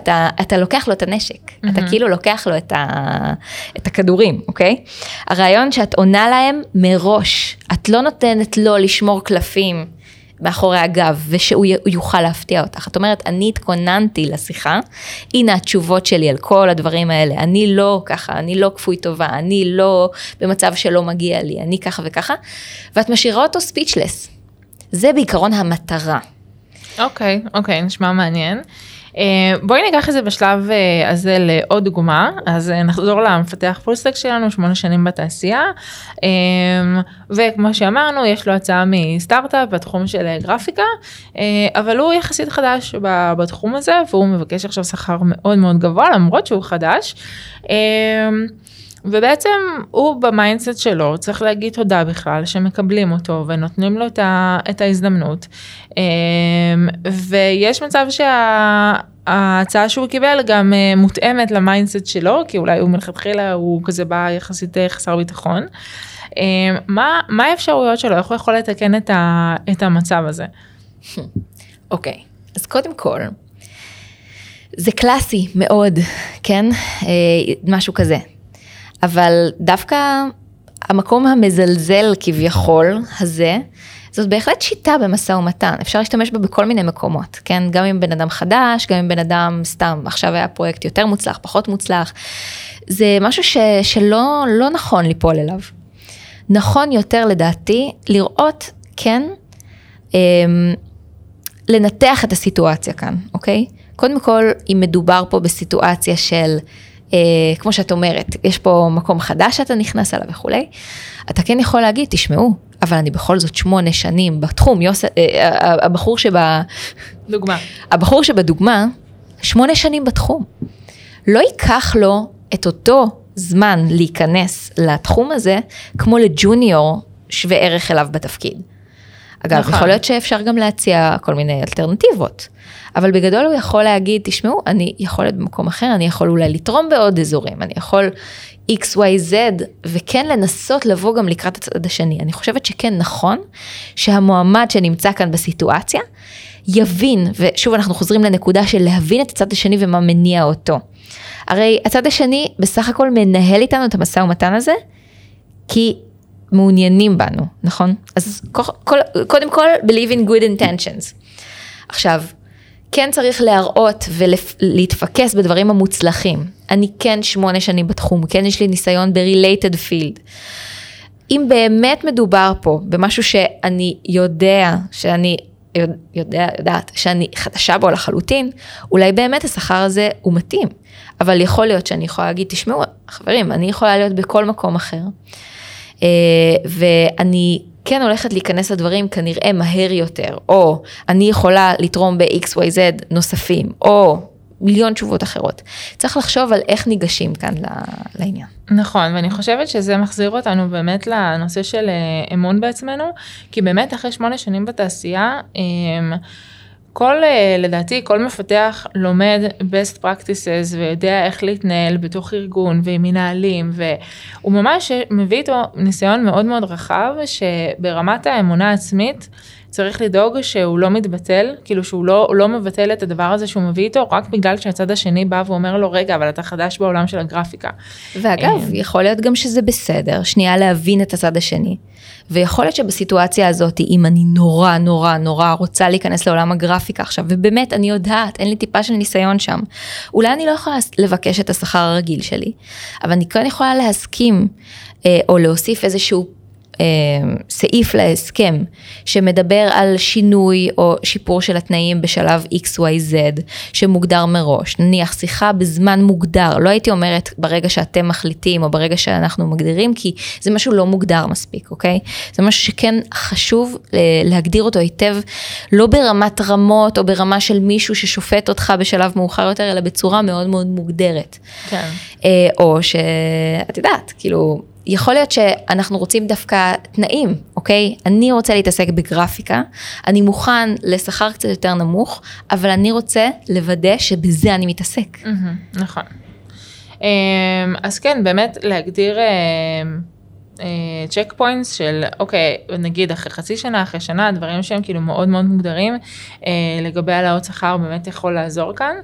אתה לוקח לו את הנשק, אתה כאילו לוקח לו את הכדורים, אוקיי? הרעיון שאת עונה להם מראש, את לא נותנת לו לשמור קלפים, מאחורי הגב, ושהוא יוכל להפתיע אותך. את אומרת, אני התכוננתי לשיחה, הנה התשובות שלי על כל הדברים האלה, אני לא ככה, אני לא כפוי טובה, אני לא במצב שלא מגיע לי, אני ככה וככה, ואת משאירה אותו ספיצ'לס. זה בעיקרון המטרה. אוקיי, נשמע מעניין. בואי ניקח את זה בשלב הזה לעוד דוגמה, אז נחזור למפתח פולסטק שלנו, 8 שנים בתעשייה, וכמו שאמרנו, יש לו הצעה מסטארט-אפ בתחום של גרפיקה, אבל הוא יחסית חדש בתחום הזה, והוא מבקש עכשיו שכר מאוד מאוד גבוה, למרות שהוא חדש, ובעצם הוא במיינדסט שלו צריך להגיד תודה בכלל שמקבלים אותו ונותנים לו את ההזדמנות, ויש מצב שההצעה שהוא קיבל גם מותאמת למיינדסט שלו, כי אולי הוא מלכתחילה הוא כזה בא יחסית חסר ביטחון. מה האפשרויות שלו? איך הוא יכול לתקן את המצב הזה? אוקיי, אז קודם כל, זה קלאסי מאוד, כן? משהו כזה. אבל דווקא המקום המזלזל כביכול הזה, זאת בהחלט שיטה במשא ומתן, אפשר להשתמש בה בכל מיני מקומות, כן? גם עם בן אדם חדש, גם עם בן אדם סתם, עכשיו היה פרויקט יותר מוצלח, פחות מוצלח, זה משהו שלא נכון ליפול אליו. נכון יותר לדעתי, לראות, כן, לנתח את הסיטואציה כאן, אוקיי? קודם כל, אם מדובר פה בסיטואציה של... כמו שאת אומרת, יש פה מקום חדש שאתה נכנס עליו וכולי, אתה כן יכול להגיד, תשמעו, אבל אני בכל זאת 8 שנים בתחום, הבחור שבדוגמה, 8 שנים בתחום, לא ייקח לו את אותו זמן להיכנס לתחום הזה, כמו לג'וניור שווה ערך אליו בתפקיד. אגב, יכול להיות שאפשר גם להציע כל מיני אלטרנטיבות, אבל בגדול הוא יכול להגיד, תשמעו, אני יכול להיות במקום אחר, אני יכול אולי לתרום בעוד אזורים, אני יכול X, Y, Z, וכן לנסות לבוא גם לקראת הצד השני. אני חושבת שכן נכון, שהמועמד שנמצא כאן בסיטואציה, יבין, ושוב אנחנו חוזרים לנקודה של להבין את הצד השני ומה מניע אותו. הרי הצד השני בסך הכל מנהל איתנו את המשא ומתן הזה, כי... מעוניינים בנו, נכון? אז קודם כל, believe in good intentions. עכשיו, כן צריך להראות ולהתפקס בדברים המוצלחים. אני כן 8 שנים בתחום, כן יש לי ניסיון ב-related field. אם באמת מדובר פה במשהו שאני יודעת, שאני חדשה בו לחלוטין, אולי באמת השכר הזה הוא מתאים. אבל יכול להיות שאני יכולה להגיד, תשמעו, חברים, אני יכולה להיות בכל מקום אחר. ואני כן הולכת להיכנס לדברים כנראה מהר יותר, או אני יכולה לתרום ב-XYZ נוספים, או 1,000,000 תשובות אחרות. צריך לחשוב על איך ניגשים כאן לעניין. נכון, ואני חושבת שזה מחזיר אותנו באמת לנושא של אמון בעצמנו, כי באמת אחרי 8 שנים בתעשייה, לדעתי, כל מפתח לומד best practices ויודע איך להתנהל בתוך ארגון ועם מנהלים, והוא ממש מביא איתו ניסיון מאוד מאוד רחב, שברמת האמונה העצמית צריך לדאוג שהוא לא מתבטל, כאילו שהוא לא מבטל את הדבר הזה שהוא מביא איתו, רק בגלל שהצד השני בא ואומר לו, רגע, אבל אתה חדש בעולם של הגרפיקה. ואגב, יכול להיות גם שזה בסדר, שנייה להבין את הצד השני, ויכול להיות שבסיטואציה הזאת, אם אני נורא נורא נורא רוצה להיכנס לעולם הגרפיקה עכשיו, ובאמת אני יודעת, אין לי טיפה של ניסיון שם, אולי אני לא יכולה לבקש את השכר הרגיל שלי, אבל אני כן יכולה להסכים, או להוסיף איזשהו סעיף להסכם שמדבר על שינוי או שיפור של התנאים בשלב XYZ שמוגדר מראש, נניח שיחה בזמן מוגדר, לא הייתי אומרת ברגע שאתם מחליטים או ברגע שאנחנו מגדירים, כי זה משהו לא מוגדר מספיק, אוקיי? זה משהו שכן חשוב להגדיר אותו היטב, לא ברמת רמות או ברמה של מישהו ששופט אותך בשלב מאוחר יותר, אלא בצורה מאוד מאוד מוגדרת. כן. או שאת יודעת, כאילו, יכול להיות שאנחנו רוצים דווקא תנאים, אוקיי? אני רוצה להתעסק בגרפיקה, אני מוכן לשכר קצת יותר נמוך, אבל אני רוצה לוודא שבזה אני מתעסק. נכון. אז כן, באמת להגדיר צ'ק פוינטס של, אוקיי, נגיד אחרי חצי שנה, אחרי שנה, דברים שהם כאילו מאוד מאוד מוגדרים, לגבי העלאות שכר באמת יכול לעזור כאן.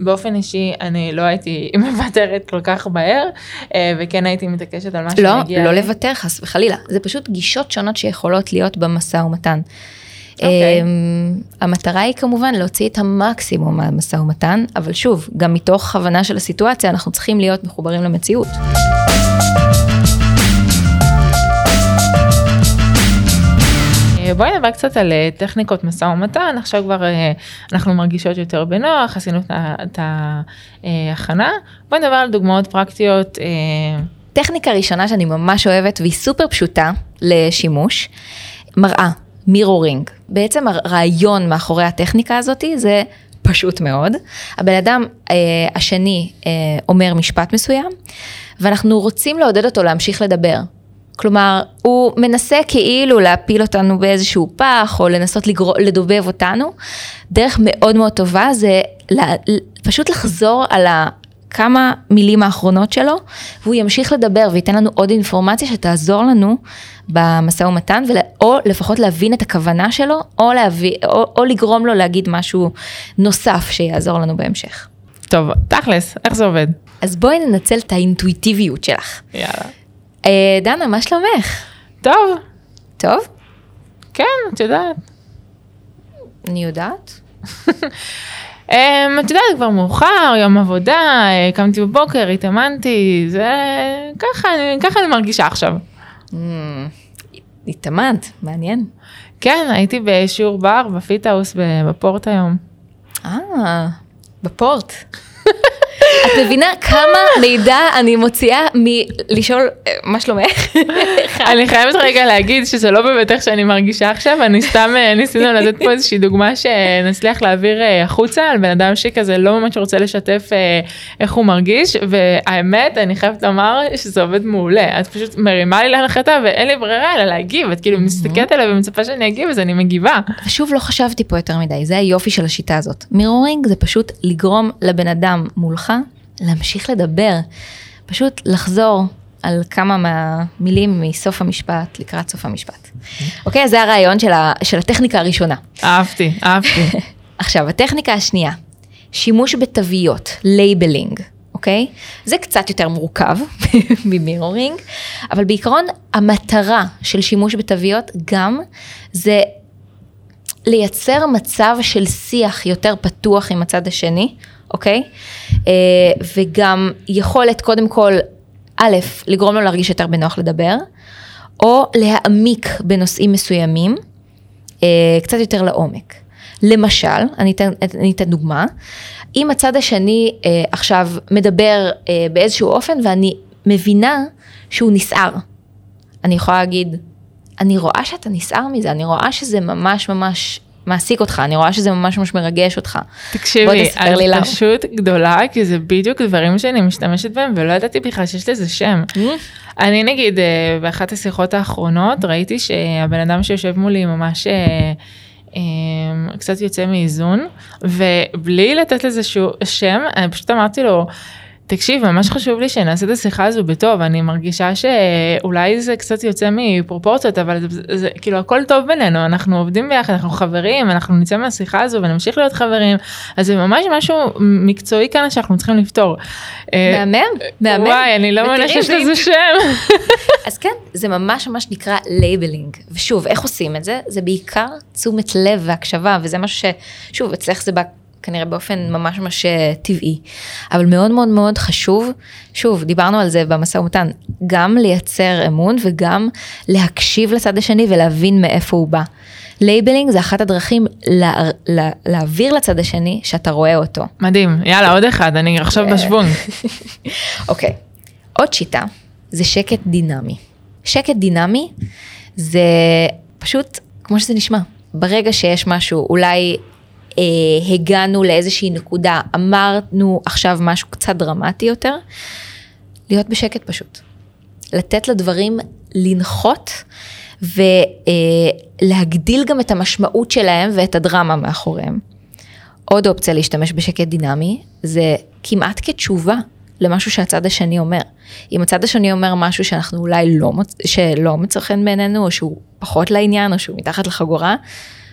באופן אישי, אני לא הייתי מבטרת כל כך בהר, וכן הייתי מתעקשת על מה שמגיע. לא לוותר, חס וחלילה. זה פשוט גישות שונות שיכולות להיות במשא ומתן. המטרה היא כמובן להוציא את המקסימום מהמשא ומתן, אבל שוב, גם מתוך הבנה של הסיטואציה, אנחנו צריכים להיות מחוברים למציאות. בואי נדבר קצת על טכניקות משא ומתן, עכשיו כבר אנחנו מרגישות יותר בנוח, עשינו את ההכנה, בואי נדבר על דוגמאות פרקטיות. טכניקה ראשונה שאני ממש אוהבת, והיא סופר פשוטה לשימוש, מראה, מירורינג. בעצם הרעיון מאחורי הטכניקה הזאת זה פשוט מאוד. הבן אדם השני אומר משפט מסוים, ואנחנו רוצים לעודד אותו להמשיך לדבר. כלומר, הוא מנסה כאילו להפיל אותנו באיזשהו פח, או לנסות לדובב אותנו. דרך מאוד מאוד טובה זה פשוט לחזור על כמה מילים האחרונות שלו, והוא ימשיך לדבר וייתן לנו עוד אינפורמציה שתעזור לנו במשא ומתן, או לפחות להבין את הכוונה שלו, או לגרום לו להגיד משהו נוסף שיעזור לנו בהמשך. טוב, תכלס, איך זה עובד? אז בואי ננצל את האינטואיטיביות שלך. יאללה. דנה, מה שלומך? טוב. טוב? כן, את יודעת. אני יודעת. את יודעת, כבר מאוחר, יום עבודה, קמתי בבוקר, התאמנתי, זה ככה אני מרגישה עכשיו. התאמנת, מעניין. כן, הייתי בשיעור בר, בפיטהאוס, בפורט היום. בפורט. את מבינה כמה מידע אני מוציאה מלשאול מה שלומך? אני חייבת רגע להגיד שזה לא באמת איך שאני מרגישה עכשיו, אני סתם ניסינו לתת פה איזושהי דוגמה שנצליח להעביר החוצה על בן אדם שכזה לא ממש רוצה לשתף איך הוא מרגיש, והאמת אני חייבת לומר שזה עובד מעולה, את פשוט מרימה לי להנחתה ואין לי ברירה אלא להגיב, את כאילו מסתכלת עליה ומצפה שאני אגיב אז אני מגיבה. שוב לא חשבתי פה יותר מדי, זה היופי של השיטה הזאת. מירורינג זה פשוט לגרום לבן אדם מולך להמשיך לדבר, פשוט לחזור על כמה מהמילים מסוף המשפט לקראת סוף המשפט. אוקיי, אז זה הרעיון של הטכניקה הראשונה. אהבתי. עכשיו, הטכניקה השנייה, שימוש בתוויות, לייבלינג, אוקיי? זה קצת יותר מורכב ממירורינג, אבל בעיקרון המטרה של שימוש בתוויות גם זה לייצר מצב של שיח יותר פתוח עם הצד השני, אוקיי? וגם יכולת קודם כל, א', לגרום לו להרגיש יותר בנוח לדבר, או להעמיק בנושאים מסוימים, קצת יותר לעומק. למשל, אני אתן דוגמה, אם הצד השני עכשיו מדבר באיזשהו אופן, ואני מבינה שהוא נסער, אני יכולה להגיד, אני רואה שאתה נסער מזה, אני רואה שזה ממש ממש מעסיק אותך, אני רואה שזה ממש ממש מרגש אותך. תקשיבי, את פשוט גדולה, כי זה בדיוק דברים שאני משתמשת בהם, ולא ידעתי בכלל שיש לזה שם. אני נגיד, באחת השיחות האחרונות, ראיתי שהבן אדם שיושב מולי ממש קצת יוצא מאיזון, ובלי לתת לזה שם, אני פשוט אמרתי לו, תקשיב, ממש חשוב לי שנעשה את השיחה הזו בטוב, אני מרגישה שאולי זה קצת יוצא מפרופורציות, אבל זה כאילו הכל טוב בינינו, אנחנו עובדים ביחד, אנחנו חברים, אנחנו נצא מהשיחה הזו ונמשיך להיות חברים, אז זה ממש משהו מקצועי כאן שאנחנו צריכים לפתור. מהמם. וואי, אני לא מבינה שיש לזה שם. אז כן, זה ממש ממש נקרא לייבלינג, ושוב, איך עושים את זה? זה בעיקר תשומת לב והקשבה, וזה משהו ששוב, אצלך זה בא כנראה באופן ממש ממש טבעי, אבל מאוד מאוד מאוד חשוב, שוב, דיברנו על זה במשא ומתן, גם לייצר אמון וגם להקשיב לצד השני ולהבין מאיפה הוא בא. לייבלינג זה אחת הדרכים להעביר לצד השני שאתה רואה אותו. מדהים, יאללה עוד אחד, אני עכשיו בשוון. אוקיי, עוד שיטה זה שקט דינמי. שקט דינמי זה פשוט כמו שזה נשמע, ברגע שיש משהו, אולי הגענו לאיזושהי נקודה, אמרנו עכשיו משהו קצת דרמטי יותר, להיות בשקט פשוט. לתת לדברים לנחות, ולהגדיל גם את המשמעות שלהם, ואת הדרמה מאחוריהם. עוד אופציה להשתמש בשקט דינמי, זה כמעט כתשובה, למשהו שהצד השני אומר. אם הצד השני אומר משהו שאנחנו אולי שלא מצרחן בעינינו, או שהוא פחות לעניין, או שהוא מתחת לחגורה,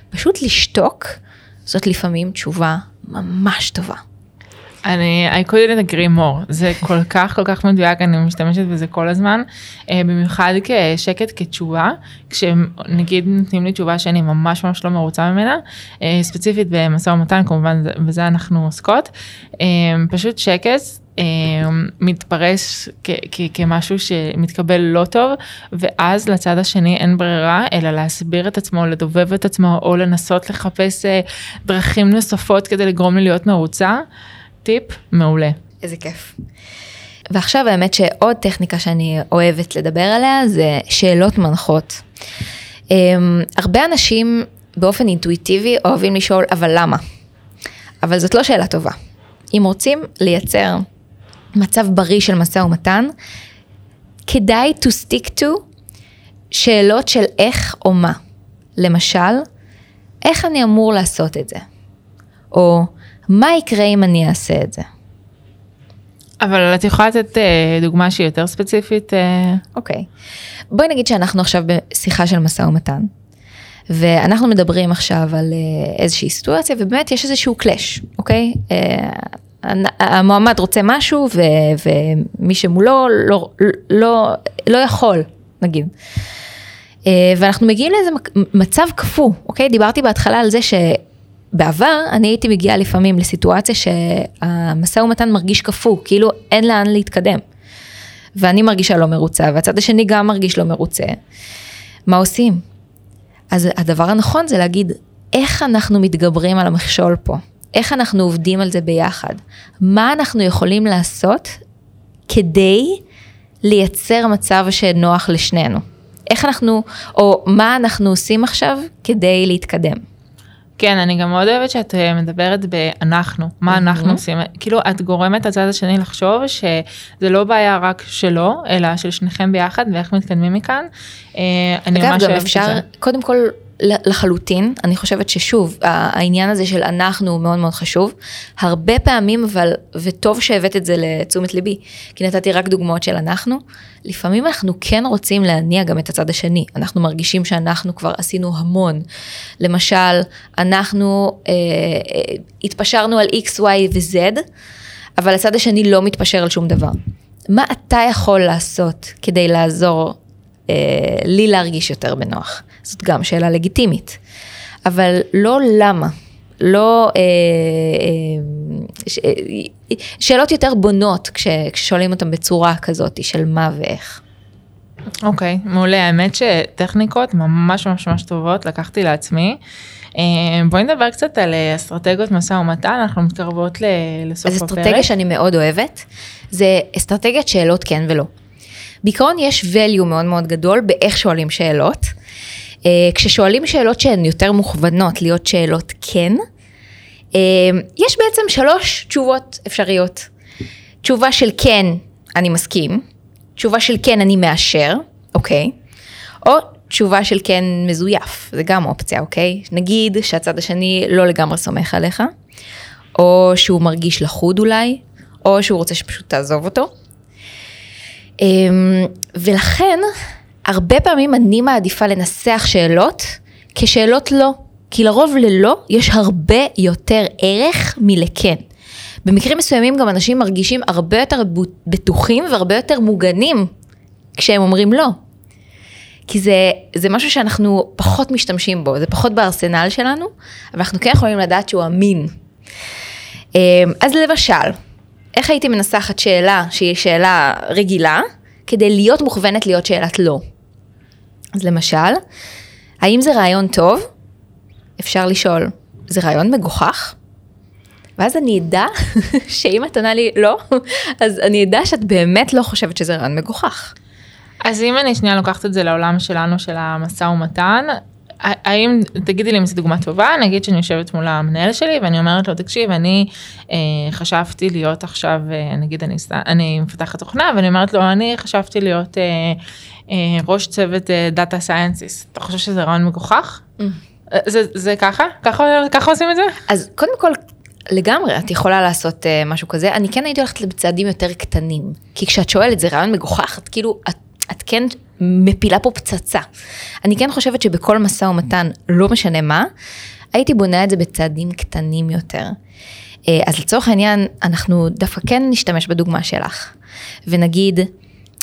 פשוט לשתוק, זאת לפעמים תשובה ממש טובה. I couldn't agree more. זה כל כך, כל כך מדויק, אני משתמשת בזה כל הזמן, במיוחד כשקט כתשובה, כשנגיד נותנים לי תשובה שאני ממש ממש לא מרוצה ממנה, ספציפית במשא ומתן, כמובן, וזה אנחנו עוסקות, פשוט שקט, מתפרש כמשהו שמתקבל לא טוב, ואז לצד השני אין ברירה, אלא להסביר את עצמו, לדובב את עצמו, או לנסות לחפש דרכים נוספות כדי לגרום לי להיות מרוצה. טיפ מעולה. איזה כיף. ועכשיו האמת שעוד טכניקה שאני אוהבת לדבר עליה, זה שאלות מנחות. הרבה אנשים באופן אינטואיטיבי אוהבים לשאול, אבל למה? אבל זאת לא שאלה טובה. אם רוצים לייצר מצב בריא של משא ומתן, כדאי to stick to שאלות של איך או מה. למשל, איך אני אמור לעשות את זה? או מה יקרה אם אני אעשה את זה? אבל את יכולה לתת דוגמה שהיא יותר ספציפית? אוקיי. בואי נגיד שאנחנו עכשיו בשיחה של משא ומתן, ואנחנו מדברים עכשיו על איזושהי סיטואציה, ובאמת יש איזשהו קלש, אוקיי? המועמד רוצה משהו, ומי שמולו לא יכול, נגיד. ואנחנו מגיעים לאיזה מצב כפו, אוקיי? דיברתי בהתחלה על זה שבעבר אני הייתי מגיעה לפעמים לסיטואציה שהמשא ומתן מרגיש כפו, כאילו אין לאן להתקדם. ואני מרגישה לא מרוצה, והצד השני גם מרגיש לא מרוצה. מה עושים? אז הדבר הנכון זה להגיד, איך אנחנו מתגברים על המכשול פה? איך אנחנו עובדים על זה ביחד? מה אנחנו יכולים לעשות כדי לייצר מצב שנוח לשנינו? איך אנחנו, או מה אנחנו עושים עכשיו כדי להתקדם? כן, אני גם מאוד אוהבת שאת מדברת באנחנו, מה אנחנו עושים, כאילו את גורמת לצד השני לחשוב שזה לא בעיה רק שלו, אלא של שניכם ביחד, ואיך מתקדמים מכאן. אגב, גם אפשר, קודם כל לחלוטין, אני חושבת ששוב, העניין הזה של אנחנו הוא מאוד מאוד חשוב, הרבה פעמים, אבל, וטוב שהבאת את זה לתשומת ליבי, כי נתתי רק דוגמאות של אנחנו, לפעמים אנחנו כן רוצים להניע גם את הצד השני, אנחנו מרגישים שאנחנו כבר עשינו המון, למשל, אנחנו התפשרנו על X, Y ו-Z, אבל הצד השני לא מתפשר על שום דבר. מה אתה יכול לעשות כדי לעזור לי להרגיש יותר בנוח? זאת גם שאלה לגיטימית. אבל לא למה, לא שאלות יותר בונות כששואלים אותם בצורה כזאת של מה ואיך. אוקיי, מעולה. האמת שטכניקות ממש ממש ממש טובות לקחתי לעצמי. בואי נדבר קצת על אסטרטגיות משא ומתן, אנחנו מתקרבות לסוף הפרק. אז אסטרטגיה שאני מאוד אוהבת, זה אסטרטגיית שאלות כן ולא. בעיקרון יש value מאוד מאוד גדול באיך שואלים שאלות. כששואלים שאלות שהן יותר מוכוונות להיות שאלות כן, יש בעצם 3 תשובות אפשריות. תשובה של כן, אני מסכים. תשובה של כן, אני מאשר, אוקיי? או תשובה של כן מזויף, זה גם אופציה, אוקיי? נגיד שהצד השני לא לגמרי סומך עליך, או שהוא מרגיש לחוד אולי, או שהוא רוצה שפשוט תעזוב אותו. ולכן, הרבה פעמים אני מעדיפה לנסח שאלות כשאלות לא, כי לרוב ללא יש הרבה יותר ערך מלכן. במקרים מסוימים גם אנשים מרגישים הרבה יותר בטוחים והרבה יותר מוגנים כשהם אומרים לא. כי זה משהו שאנחנו פחות משתמשים בו, זה פחות בארסנל שלנו, אבל אנחנו כן יכולים לדעת שהוא אמין. אז למשל, איך הייתי מנסחת שאלה שהיא שאלה רגילה, כדי להיות מוכוונת להיות שאלת לא? אז למשל, האם זה רעיון טוב? אפשר לשאול, זה רעיון מגוחך? ואז אני אדע שאם את עונה לי לא, אז אני אדע שאת באמת לא חושבת שזה רעיון מגוחך. אז אם אני שנייה לוקחת את זה לעולם שלנו, של המשא ומתן, האם, תגידי לי אם זו דוגמה טובה, נגיד שאני יושבת מול המנהל שלי, ואני אומרת לו, תקשיב, אני חשבתי להיות עכשיו, נגיד אני מפתחת תוכנה, ואני אומרת לו, אני חשבתי להיות ראש צוות דאטה סייאנסיס. אתה חושב שזה רעיון מגוחך? זה ככה? ככה עושים את זה? אז קודם כל, לגמרי, את יכולה לעשות משהו כזה. אני כן הייתי הולכת בצעדים יותר קטנים, כי כשאת שואלת, זה רעיון מגוחך, את כאילו, את כן מפילה פה פצצה. אני כן חושבת שבכל מסע ומתן, לא משנה מה, הייתי בונה את זה בצעדים קטנים יותר. אז לצורך העניין, אנחנו דווקא כן נשתמש בדוגמה שלך, ונגיד,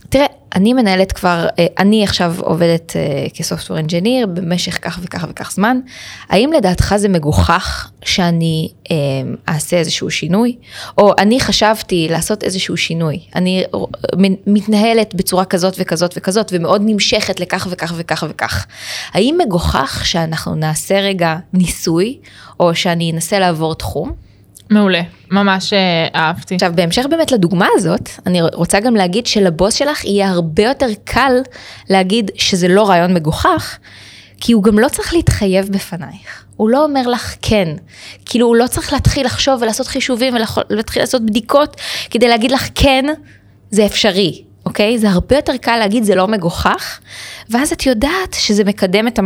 תראה, אני מנהלת כבר, אני עכשיו עובדת כסופטוור אנג'יניר, במשך כך וכך וכך זמן, האם לדעתך זה מגוחך שאני אעשה איזשהו שינוי? או אני חשבתי לעשות איזשהו שינוי, אני מתנהלת בצורה כזאת וכזאת וכזאת, ומאוד נמשכת לכך וכך וכך וכך. האם מגוחך שאנחנו נעשה רגע ניסוי, או שאני אנסה לעבור תחום? מעולה, ממש אהבתי. עכשיו, בהמשך באמת לדוגמה הזאת, אני רוצה גם להגיד שלבוס שלך יהיה הרבה יותר קל להגיד שזה לא רעיון מגוחך, כי הוא גם לא צריך להתחייב בפנייך. הוא לא אומר לך כן. כאילו, הוא לא צריך להתחיל לחשוב ולעשות חישובים ולהתחיל לעשות בדיקות, כדי להגיד לך כן, זה אפשרי. אוקיי? זה הרבה יותר קל להגיד, זה לא מגוחך, ואז את יודעת שזה מקדם את,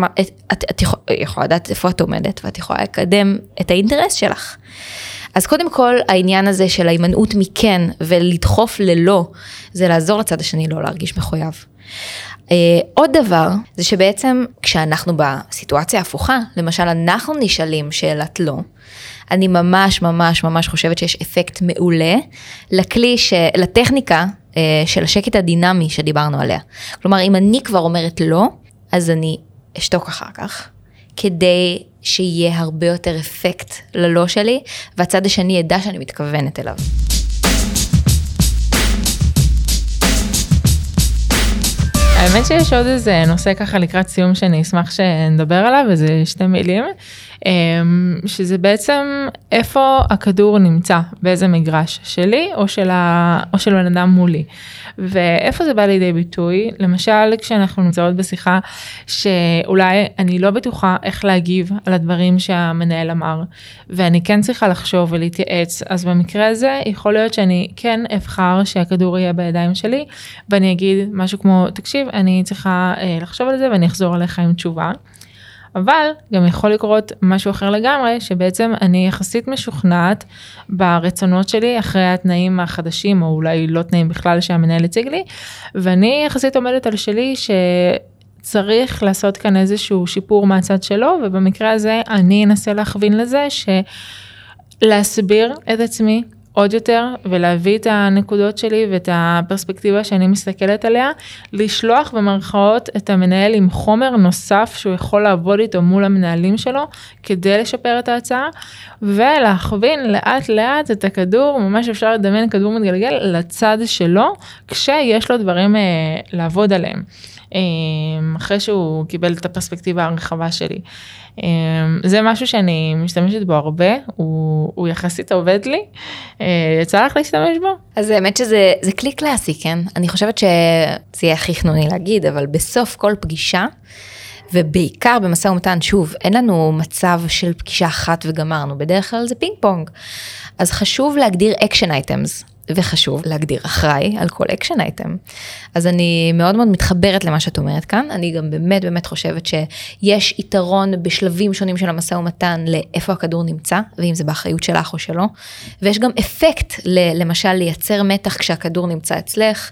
את יכולה לדעת איפה את עומדת, ואת יכולה לקדם את האינטרס שלך. אז קודם כל, העניין הזה של ההימנעות מכן, ולדחוף ללא, זה לעזור לצד השני לא להרגיש מחויב. עוד דבר, זה שבעצם, כשאנחנו בסיטואציה הפוכה, למשל, אנחנו נשאלים שאלת לא, אני ממש, ממש, ממש חושבת שיש אפקט מעולה, לכלי, לטכניקה, של השקט הדינמי שדיברנו עליה. כלומר, אם אני כבר אומרת לא, אז אני אשתוק אחר כך, כדי שיהיה הרבה יותר אפקט ללא שלי, והצד השני ידע שאני מתכוונת אליו. האמת שיש עוד איזה נושא ככה לקראת סיום שאני אשמח שנדבר עליו, וזה שתי מילים, שזה בעצם איפה הכדור נמצא, באיזה מגרש שלי או של בן אדם מולי. ואיפה זה בא לידי ביטוי? למשל, כשאנחנו נמצאות בשיחה שאולי אני לא בטוחה איך להגיב על הדברים שהמנהל אמר, ואני כן צריכה לחשוב ולהתייעץ, אז במקרה הזה יכול להיות שאני כן אבחר שהכדור יהיה בידיים שלי, ואני אגיד משהו כמו, תקשיב, אני צריכה לחשוב על זה ואני אחזור עליך עם תשובה. אבל גם יכול לקרות משהו אחר לגמרי, שבעצם אני יחסית משוכנעת ברצונות שלי, אחרי התנאים החדשים, או אולי לא תנאים בכלל שהמנהל הציג לי, ואני יחסית עומדת על שלי שצריך לעשות כאן איזשהו שיפור מהצד שלו, ובמקרה הזה אני אנסה להכווין לזה, להסביר את עצמי עוד יותר, ולהביא את הנקודות שלי ואת הפרספקטיבה שאני מסתכלת עליה, לשלוח במרכאות את המנהל עם חומר נוסף שהוא יכול לעבוד איתו מול המנהלים שלו, כדי לשפר את ההצעה, ולהכווין לאט לאט את הכדור, ממש אפשר לדמיין כדור מתגלגל לצד שלו, כשיש לו דברים לעבוד עליהם. אחרי שהוא קיבל את הפרספקטיבה הרחבה שלי. זה משהו שאני משתמשת בו הרבה, הוא יחסית עובד לי, יצא לך להשתמש בו? אז האמת שזה כלי קלאסי, כן? אני חושבת שזה יהיה הכי חנוני להגיד, אבל בסוף כל פגישה, ובעיקר במשא ומתן, שוב, אין לנו מצב של פגישה אחת וגמרנו, בדרך כלל זה פינג פונג. אז חשוב להגדיר action items, וחשוב להגדיר אחראי על כל אקשן אייטם. אז אני מאוד מאוד מתחברת למה שאת אומרת כאן, אני גם באמת באמת חושבת שיש יתרון בשלבים שונים של המשא ומתן, לאיפה הכדור נמצא, ואם זה באחריות שלך או שלא, ויש גם אפקט למשל לייצר מתח כשהכדור נמצא אצלך,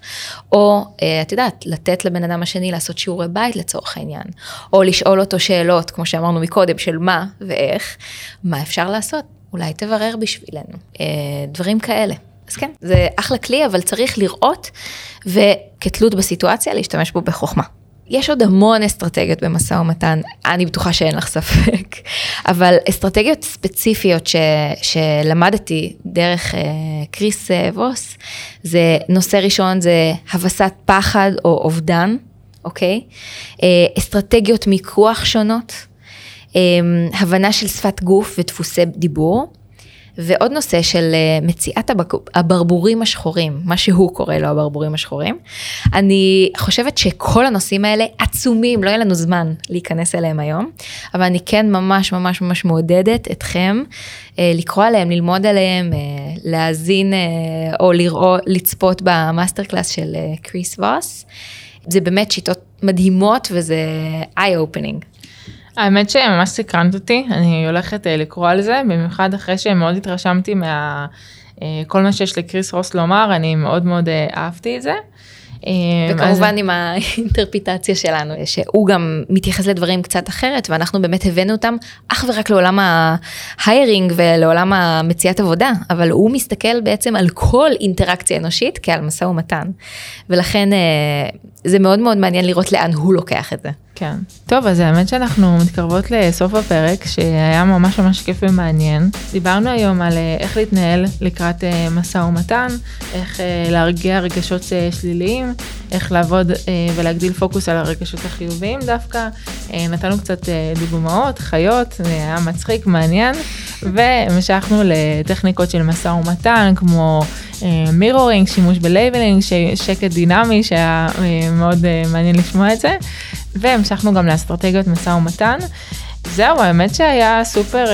או את יודעת, לתת לבן אדם השני לעשות שיעורי בית לצורך העניין, או לשאול אותו שאלות, כמו שאמרנו מקודם, של מה ואיך, מה אפשר לעשות? אולי תברר בשבילנו. דברים כאלה. אז כן, זה אחלה כלי, אבל צריך לראות, וכתלות בסיטואציה, להשתמש בו בחוכמה. יש עוד המון אסטרטגיות במשא ומתן, אני בטוחה שאין לך ספק, אבל אסטרטגיות ספציפיות שלמדתי דרך קריס ווס, זה נושא ראשון, זה הבסת פחד או אובדן, אוקיי? אסטרטגיות מיקוח שונות, הבנה של שפת גוף ודפוסי דיבור, ועוד נושא של מציאת הברבורים השחורים, מה שהוא קורא לו הברבורים השחורים. אני חושבת שכל הנושאים האלה עצומים, לא יהיה לנו זמן להיכנס אליהם היום, אבל אני כן ממש ממש ממש מעודדת אתכם, לקרוא עליהם, ללמוד עליהם, להאזין או לצפות במאסטר קלאס של קריס ווס. זה באמת שיטות מדהימות וזה eye-opening. האמת שממש סקרנת אותי, אני הולכת לקרוא על זה, במיוחד אחרי שמאוד התרשמתי כל מה שיש לקריס רוס לומר, אני מאוד מאוד אהבתי את זה. וכמובן עם האינטרפיטציה שלנו, שהוא גם מתייחס לדברים קצת אחרת, ואנחנו באמת הבאנו אותם אך ורק לעולם ההיירינג ולעולם המציאת עבודה, אבל הוא מסתכל בעצם על כל אינטראקציה אנושית כעל משא ומתן, ולכן זה מאוד מאוד מעניין לראות לאן הוא לוקח את זה. כן. טוב, אז האמת שאנחנו מתקרבות לסוף הפרק, שהיה ממש ממש כיף ומעניין. דיברנו היום על איך להתנהל לקראת משא ומתן, איך להרגיע רגשות שליליים, איך לעבוד ולהגדיל פוקוס על הרגשות החיוביים דווקא. נתנו קצת דוגמאות, חיות, היה מצחיק, מעניין, ומשכנו לטכניקות של משא ומתן, כמו מירורינג, שימוש בלייבלינג, שקט דינמי, שהיה מאוד מעניין לשמוע את זה. והמשכנו גם לאסטרטגיות משא ומתן. זהו, האמת שהיה סופר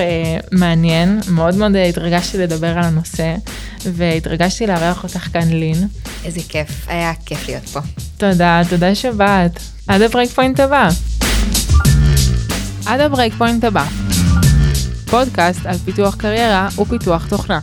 מעניין, מאוד מאוד התרגשתי לדבר על הנושא, והתרגשתי לארח אותך כאן לין. איזה כיף, היה כיף להיות פה. תודה, תודה שבאת. עד הברייק פוינט הבא. עד הברייק פוינט הבא. פודקאסט על פיתוח קריירה ופיתוח תוכנה.